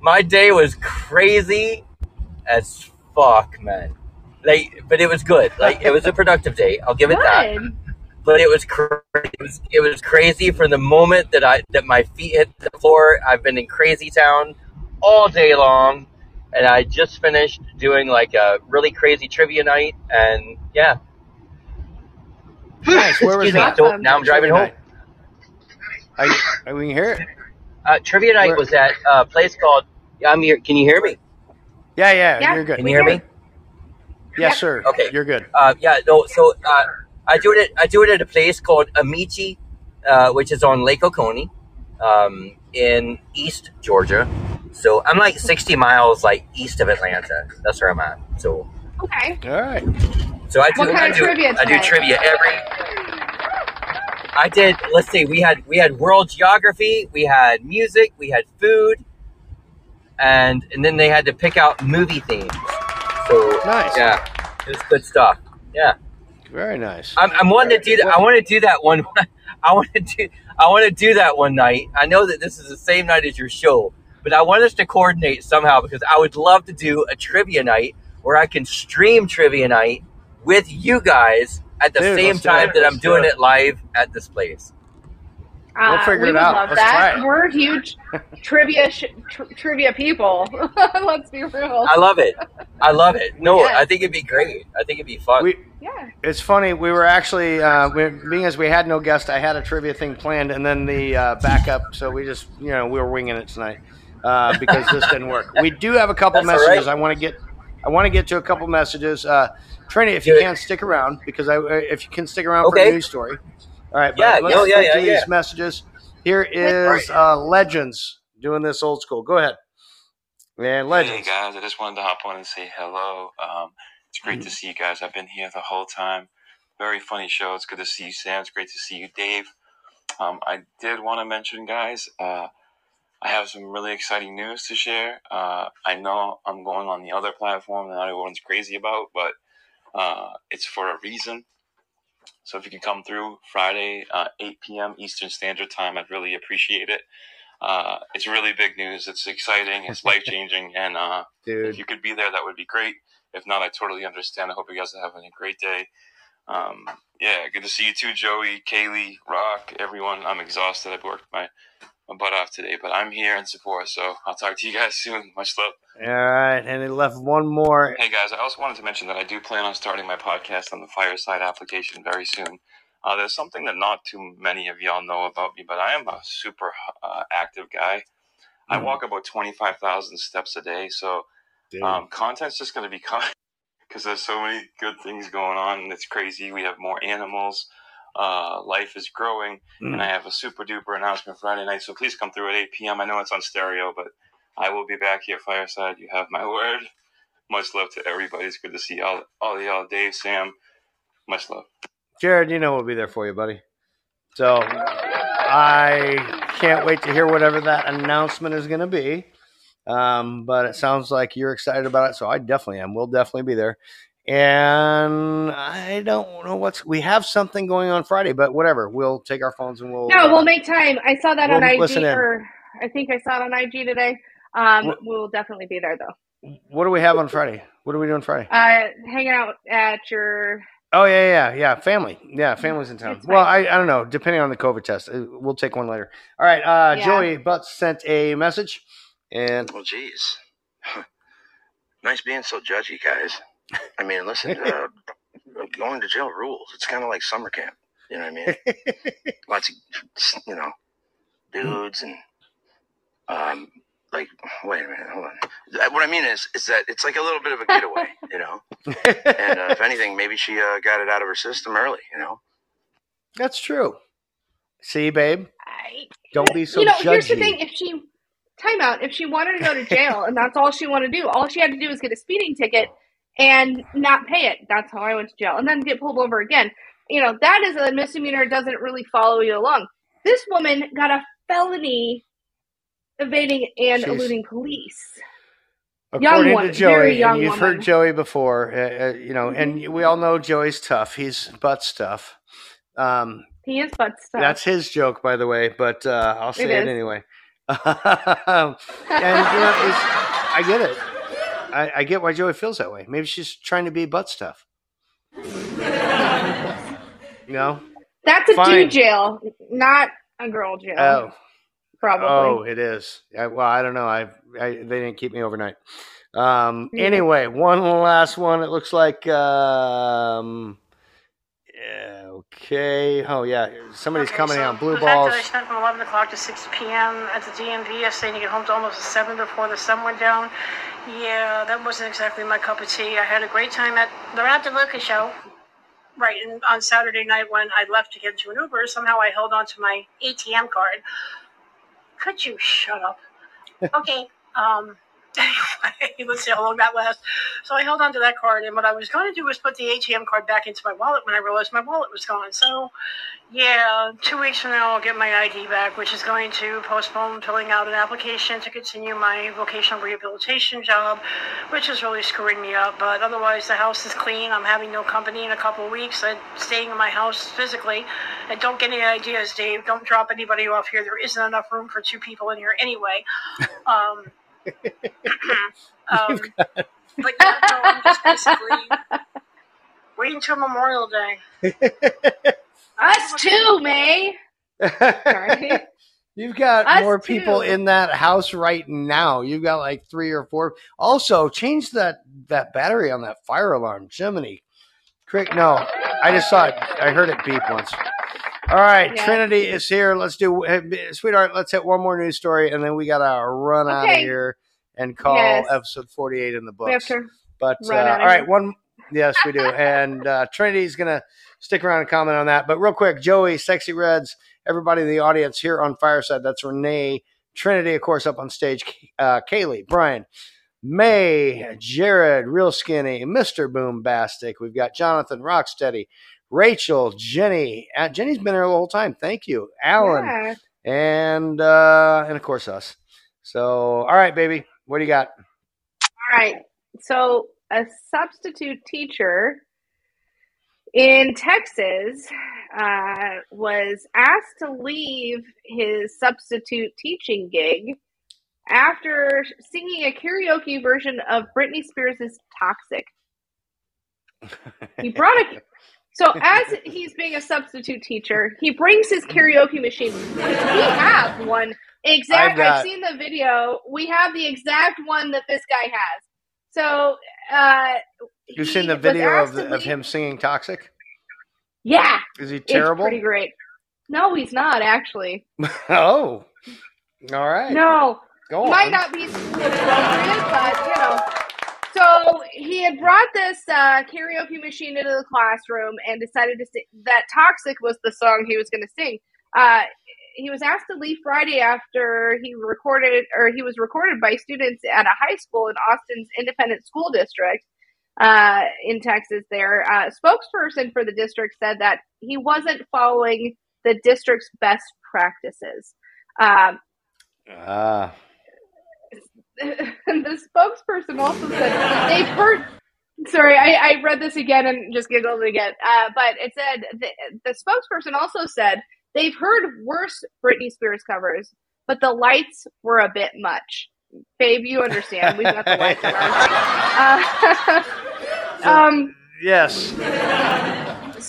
my day was crazy as fuck, man. But it was good. It was a productive day. I'll give it that. But it was crazy. It was crazy from the moment that my feet hit the floor. I've been in crazy town all day long, And I just finished doing like a really crazy trivia night, and yeah. Nice. Where was that? Now I'm driving home. We can hear it. Trivia night was at a place called. I'm here. Can you hear me? Yeah, you're good. Can you hear me? Yes, yeah, sir. Okay, you're good. So I do it at a place called Amici, which is on Lake Oconee, in East Georgia. So I'm like 60 miles like east of Atlanta. That's where I'm at. So okay, all right. So I do trivia every. I did. Let's see. We had world geography. We had music. We had food, and then they had to pick out movie themes. So nice. Yeah, it was good stuff. Yeah, very nice. I'm wanting to do that. I want to do that one. I want to do that one night. I know that this is the same night as your show, but I want us to coordinate somehow because I would love to do a trivia night where I can stream trivia night with you guys. At the same time that I'm doing it live at this place. We'll figure it out. Love let's that. Try it. We're huge trivia people. Let's be real. I love it. No, yes. I think it'd be great. I think it'd be fun. It's funny. We were actually, being as we had no guest, I had a trivia thing planned and then the backup. So we just, we were winging it tonight because this didn't work. We do have a couple messages. Right. I want to get to a couple messages. Trini, if you can stick around, because if you can stick around for a news story. All right, but let's get to these messages. Here is Legends doing this old school. Go ahead. Man, Legends. Hey, guys, I just wanted to hop on and say hello. It's great to see you guys. I've been here the whole time. Very funny show. It's good to see you, Sam. It's great to see you, Dave. I did want to mention, guys, I have some really exciting news to share. I know I'm going on the other platform that everyone's crazy about, but it's for a reason. So if you can come through Friday, 8 p.m. Eastern Standard Time, I'd really appreciate it. It's really big news. It's exciting. It's life-changing. And if you could be there, that would be great. If not, I totally understand. I hope you guys are having a great day. Good to see you too, Joey, Kaylee, Rock, everyone. I'm exhausted. I've worked my butt off today, but I'm here in support, so I'll talk to you guys soon. Much love. All right, and it left one more. Hey, guys, I also wanted to mention that I do plan on starting my podcast on the Fireside application very soon. There's something that not too many of y'all know about me, but I am a super active guy. Mm-hmm. I walk about 25,000 steps a day, so content's just going to be coming because there's so many good things going on, and it's crazy. We have more animals. Life is growing, and I have a super-duper announcement Friday night, so please come through at 8 p.m. I know it's on stereo, but I will be back here at Fireside. You have my word. Much love to everybody. It's good to see all of y'all, Dave, Sam. Much love. Jared, we'll be there for you, buddy. So I can't wait to hear whatever that announcement is going to be, but it sounds like you're excited about it, so I definitely am. We'll definitely be there. And I don't know we have something going on Friday, but whatever. We'll take our phones and we'll make time. I saw that on IG, or I think I saw it on IG today. We'll definitely be there though. What do we have on Friday? What are we doing Friday? Hanging out at your. Oh yeah. Family. Yeah. Family's in town. Well, I don't know. Depending on the COVID test, we'll take one later. All right. Joey Butts sent a message and. Well, geez. Nice being so judgy, guys. I mean, listen, going to jail rules. It's kind of like summer camp. You know what I mean? Lots of, dudes and, wait a minute, hold on. What I mean is that it's like a little bit of a getaway, And if anything, maybe she got it out of her system early, That's true. See, babe? Don't be so judgy. Here's the thing. If she wanted to go to jail and that's all she wanted to do, all she had to do was get a speeding ticket. And not pay it. That's how I went to jail. And then get pulled over again. That is a misdemeanor. Doesn't really follow you along. This woman got a felony evading and eluding police. According to Joey, very young woman. You've heard Joey before, and we all know Joey's tough. He's butt stuff. He is butt stuff. That's his joke, by the way, but I'll say it anyway. And I get it. I get why Joey feels that way. Maybe she's trying to be butt stuff. That's a dude jail, not a girl jail. Oh, probably. Oh, it is. Well, I don't know. They didn't keep me overnight. Anyway, one last one. It looks like, yeah, okay. Oh, yeah. Somebody's commenting on blue balls. I spent from 11 o'clock to 6 p.m. at the DMV. I stayed to get home to almost 7 before the sun went down. Yeah, that wasn't exactly my cup of tea. I had a great time at the Raptor Liquor Show. Right, and on Saturday night when I left to get into an Uber, somehow I held on to my ATM card. Could you shut up? Okay, anyway, let's see how long that lasts. So I held on to that card, and what I was going to do was put the ATM card back into my wallet when I realized my wallet was gone. So, yeah, 2 weeks from now I'll get my ID back, which is going to postpone filling out an application to continue my vocational rehabilitation job, which is really screwing me up. But otherwise, the house is clean. I'm having no company in a couple of weeks. I'm staying in my house physically. And don't get any ideas, Dave. Don't drop anybody off here. There isn't enough room for two people in here anyway. But yeah, no, I'm just basically waiting till Memorial Day. Us too, May. Sorry. You've got us more people too. In that house right now. You've got like 3 or 4. Also, change that battery on that fire alarm, Jiminy. Quick, no, I just saw it. I heard it beep once. All right, yeah. Trinity is here. Let's do, sweetheart, let's hit one more news story, and then we got to run out of here and call episode 48 in the books. We have to run out of here. One. Yes, we do. And Trinity's going to stick around and comment on that. But real quick, Joey, Sexy Reds, everybody in the audience here on Fireside. That's Renee. Trinity, of course, up on stage. Kaylee, Brian, May, Jared, Real Skinny, Mr. Boombastic. We've got Jonathan, Rocksteady. Rachel, Jenny. Jenny's been here the whole time. Thank you. Alan. Yeah. And of course us. So, all right, baby. What do you got? All right. So a substitute teacher in Texas was asked to leave his substitute teaching gig after singing a karaoke version of Britney Spears' Toxic. He brought a... So as he's being a substitute teacher, he brings his karaoke machine. We have one exact. I've seen the video. We have the exact one that this guy has. So you've seen the video of him singing "Toxic." Yeah. Is he terrible? It's pretty great. No, he's not actually. Oh. All right. No. Go on. Might not be appropriate, but you know. So he had brought this karaoke machine into the classroom and decided to sing that Toxic was the song he was going to sing. He was asked to leave Friday after he was recorded by students at a high school in Austin's independent school district in Texas there. A spokesperson for the district said that he wasn't following the district's best practices. The spokesperson also said they Sorry, I read this again and just giggled again. But it said the spokesperson also said they've heard worse Britney Spears covers, but the lights were a bit much. Babe, you understand. We've got the lights on our yes.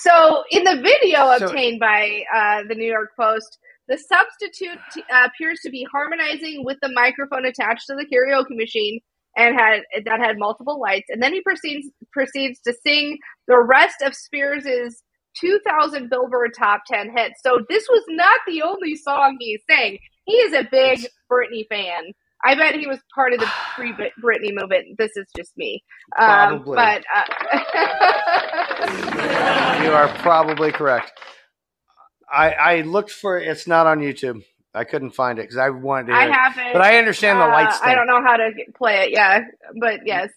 So in the video obtained by the New York Post, the substitute appears to be harmonizing with the microphone attached to the karaoke machine that had multiple lights. And then he proceeds to sing the rest of Spears' 2000 Billboard Top 10 hits. So this was not the only song he sang. He is a big Britney fan. I bet he was part of the pre-Britney movement. This is just me. Probably. But, you are probably correct. I looked for it's not on YouTube. I couldn't find it because I wanted to hear it. I haven't. But I understand the lights thing. I don't know how to play it, yeah. But yes.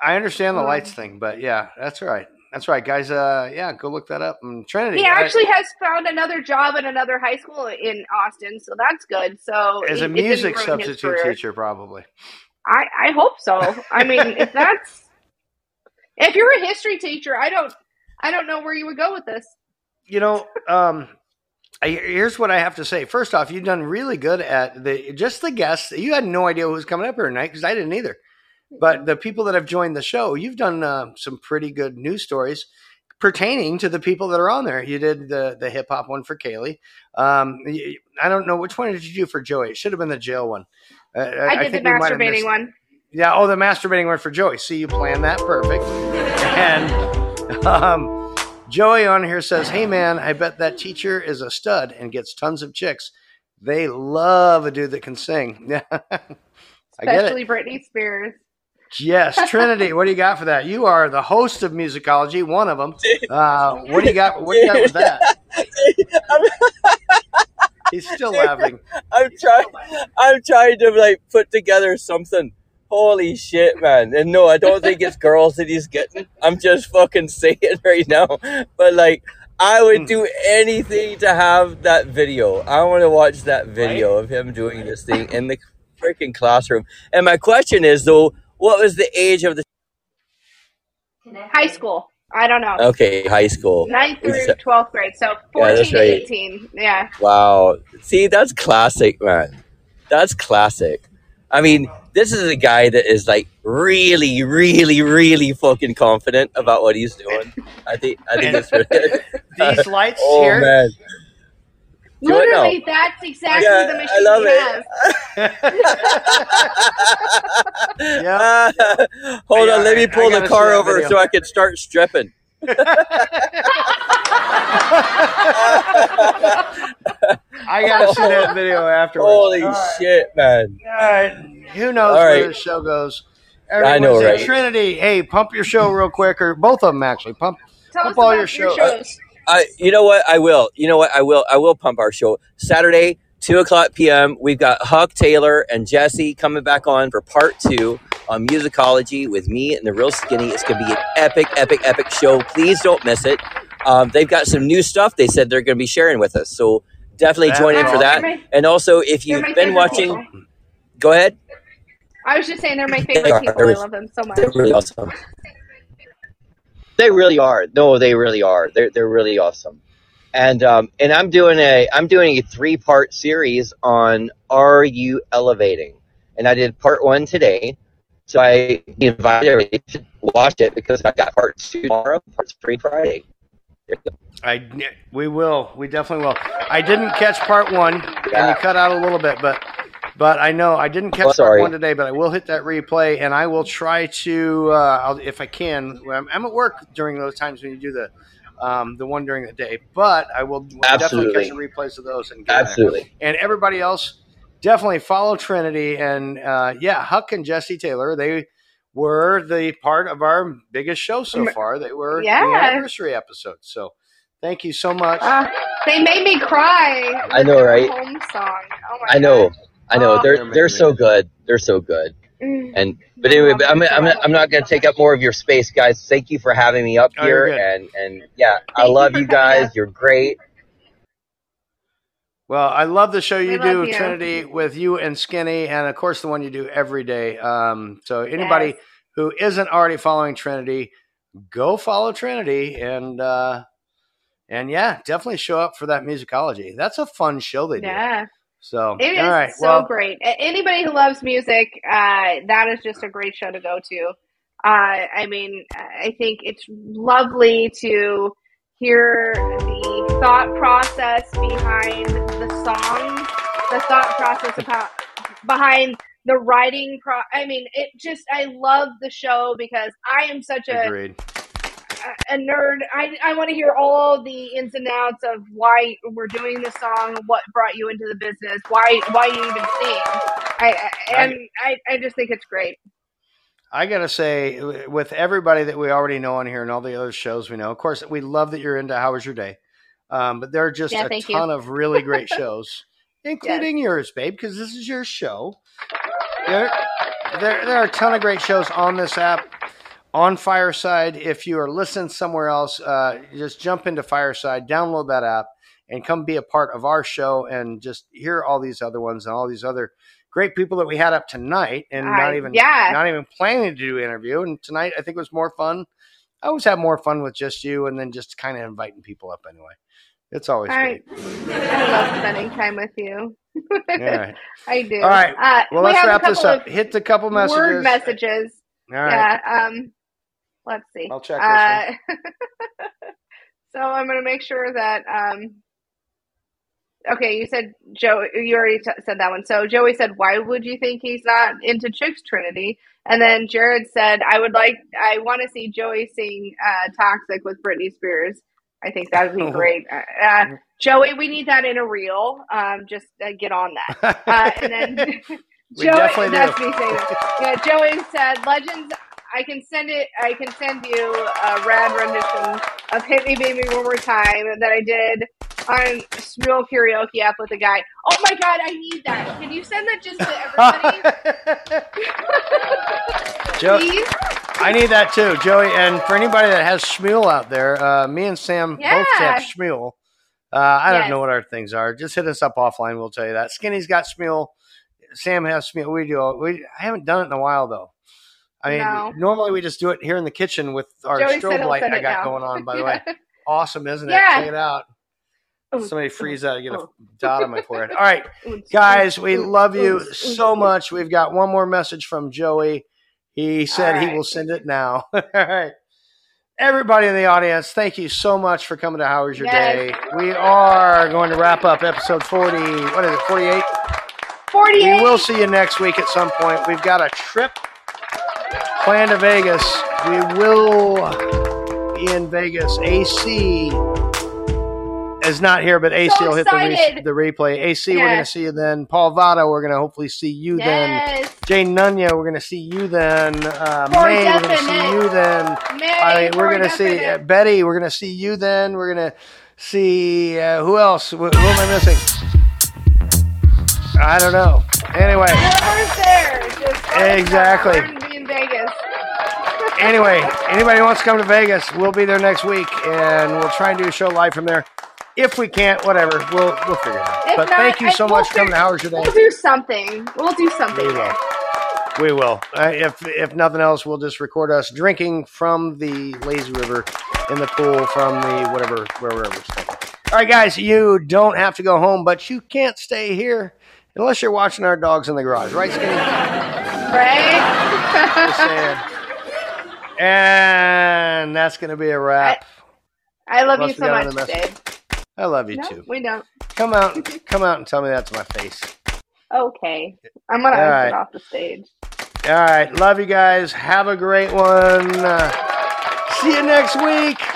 I understand the lights thing, but yeah, that's right. That's right, guys. Yeah, go look that up. Trinity. He actually has found another job at another high school in Austin, so that's good. So as a music substitute teacher, probably. I hope so. I mean, if you're a history teacher, I don't know where you would go with this. You know, here's what I have to say. First off, you've done really good at the guests. You had no idea who was coming up here tonight because I didn't either. But the people that have joined the show, you've done some pretty good news stories pertaining to the people that are on there. You did the hip hop one for Kaylee. I don't know which one did you do for Joey. It should have been the jail one. I did the masturbating one. Yeah. Oh, the masturbating went for Joey. See, you planned that perfect. And Joey on here says, hey, man, I bet that teacher is a stud and gets tons of chicks. They love a dude that can sing. Yeah. Especially Britney Spears. Yes. Trinity, what do you got for that? You are the host of Musicology, one of them. What do you got? What do you got with that? He's still laughing. I'm trying to like put together something. Holy shit, man. And no, I don't think it's girls that he's getting. I'm just fucking saying right now. But like, I would do anything to have that video. I want to watch that video of him doing this thing in the freaking classroom. And my question is though, what was the age of the high school? I don't know. Okay, high school. 9th through 12th grade. So 14 to 18. Yeah. Wow. See, that's classic, man. That's classic. I mean, this is a guy that is like really, really, really fucking confident about what he's doing. I think that's really these lights here. Man. Literally, that's exactly the machine I love he has. Hold on, let me pull the car over so I can start stripping. I gotta see that video afterwards. Holy shit, man. All right. Who knows where this show goes? Everyone, I know, right? Trinity, hey, pump your show real quick, or both of them actually. Pump all your shows. You know what? I will. You know what? I will pump our show. Saturday, 2 o'clock p.m., we've got Huck, Taylor, and Jesse coming back on for part 2 on Musicology with me and the Real Skinny. It's going to be an epic show. Please don't miss it. They've got some new stuff they said they're going to be sharing with us. So definitely join in for that. And also, if you've been watching... People. Go ahead. I was just saying they're my favorite people. I love them so much. They're really awesome. They really are. No, they really are. They're really awesome. And I'm doing a 3-part series on Are You Elevating? And I did part 1 today. So I invited everybody to watch it because I got part 2 tomorrow, part 3 Friday. We definitely will. I didn't catch part 1 and you cut out a little bit, but I know I didn't catch that one today, but I will hit that replay, and I will try to, if I can. I'm at work during those times when you do the one during the day, but I will definitely catch the replays of those. And And everybody else, definitely follow Trinity. And, Huck and Jesse Taylor, they were the part of our biggest show so far. They were the anniversary episode, so. Thank you so much. They made me cry. I know, right? Home song. Oh my God. I know they're so good. They're so good. But anyway, I'm not going to take up more of your space, guys. Thank you for having me up here, I love you guys. You're great. Well, I love the show you do, Trinity, with you and Skinny, and of course the one you do every day. So anybody who isn't already following Trinity, go follow Trinity, and definitely show up for that Musicology. That's a fun show they do. Yeah. So it is great. Anybody who loves music, that is just a great show to go to. I mean, I think it's lovely to hear the thought process behind the song, the thought process behind the writing. I love the show because I am such a nerd. I want to hear all the ins and outs of why we're doing this song, what brought you into the business, why you even sing. I just think it's great. I gotta say, with everybody that we already know on here and all the other shows we know, of course we love that you're into How Was Your Day, but there are just a ton of really great shows, including yours, babe, because this is your show. There are a ton of great shows on this app. On Fireside, if you are listening somewhere else, just jump into Fireside, download that app, and come be a part of our show and just hear all these other ones and all these other great people that we had up tonight and not even planning to do interview. And tonight, I think, was more fun. I always have more fun with just you and then just kind of inviting people up anyway. It's always great. I love spending time with you. Right. I do. All right. Well, let's wrap this up. Hit the couple messages. Word messages. All right. Yeah. Let's see. I'll check this one. So I'm going to make sure that Okay, you said Joe. You already said that one. So Joey said, "Why would you think he's not into chicks, Trinity?" And then Jared said, I want to see Joey sing Toxic with Britney Spears. I think that would be great. Joey, we need that in a reel. Just get on that. And then Joey, that's me saying that. Yeah, Joey said, "Legends, I can send it. I can send you a rad rendition of Hit Me Baby One More Time that I did on Schmuel karaoke app with a guy." Oh my God, I need that. Can you send that just to everybody? Joey, I need that too, Joey. And for anybody that has Schmuel out there, me and Sam both have Schmuel. I don't know what our things are. Just hit us up offline. We'll tell you that. Skinny's got Schmuel. Sam has Schmuel. We do. I haven't done it in a while though. I mean, normally we just do it here in the kitchen with our strobe light I got going on, by the way. Awesome, isn't it? Check it out. Somebody freeze that. I get a dot on my forehead. All right, guys, we love you so much. We've got one more message from Joey. He said he will send it now. All right. Everybody in the audience, thank you so much for coming to How Was Your Day. We are going to wrap up episode 40. What is it, 48? 48. We will see you next week at some point. We've got a trip planned to Vegas. We will be in Vegas. AC is not here, but AC will hit the replay. AC, we're going to see you then. Paul Votto, we're going to hopefully see you then. Jane Nunya, we're going to see you then. May, we're going to see you then. We're going to see Betty, we're going to see you then. We're going to see who else? Who am I missing? I don't know. Anyway. Exactly. Anyway, anybody who wants to come to Vegas, we'll be there next week, and we'll try and do a show live from there. If we can't, whatever, we'll figure it out. But thank you so much for coming to How Was Your Day. We'll do something. We'll do something. We will. If nothing else, we'll just record us drinking from the lazy river in the pool from the whatever, wherever it's going. All right, guys, you don't have to go home, but you can't stay here unless you're watching our dogs in the garage. Right, Skinny? Right? Just saying. And that's going to be a wrap. I love you so much, Dave. I love you too. We don't. Come out and tell me that to my face. Okay. I'm going to exit off the stage. All right. Love you guys. Have a great one. See you next week.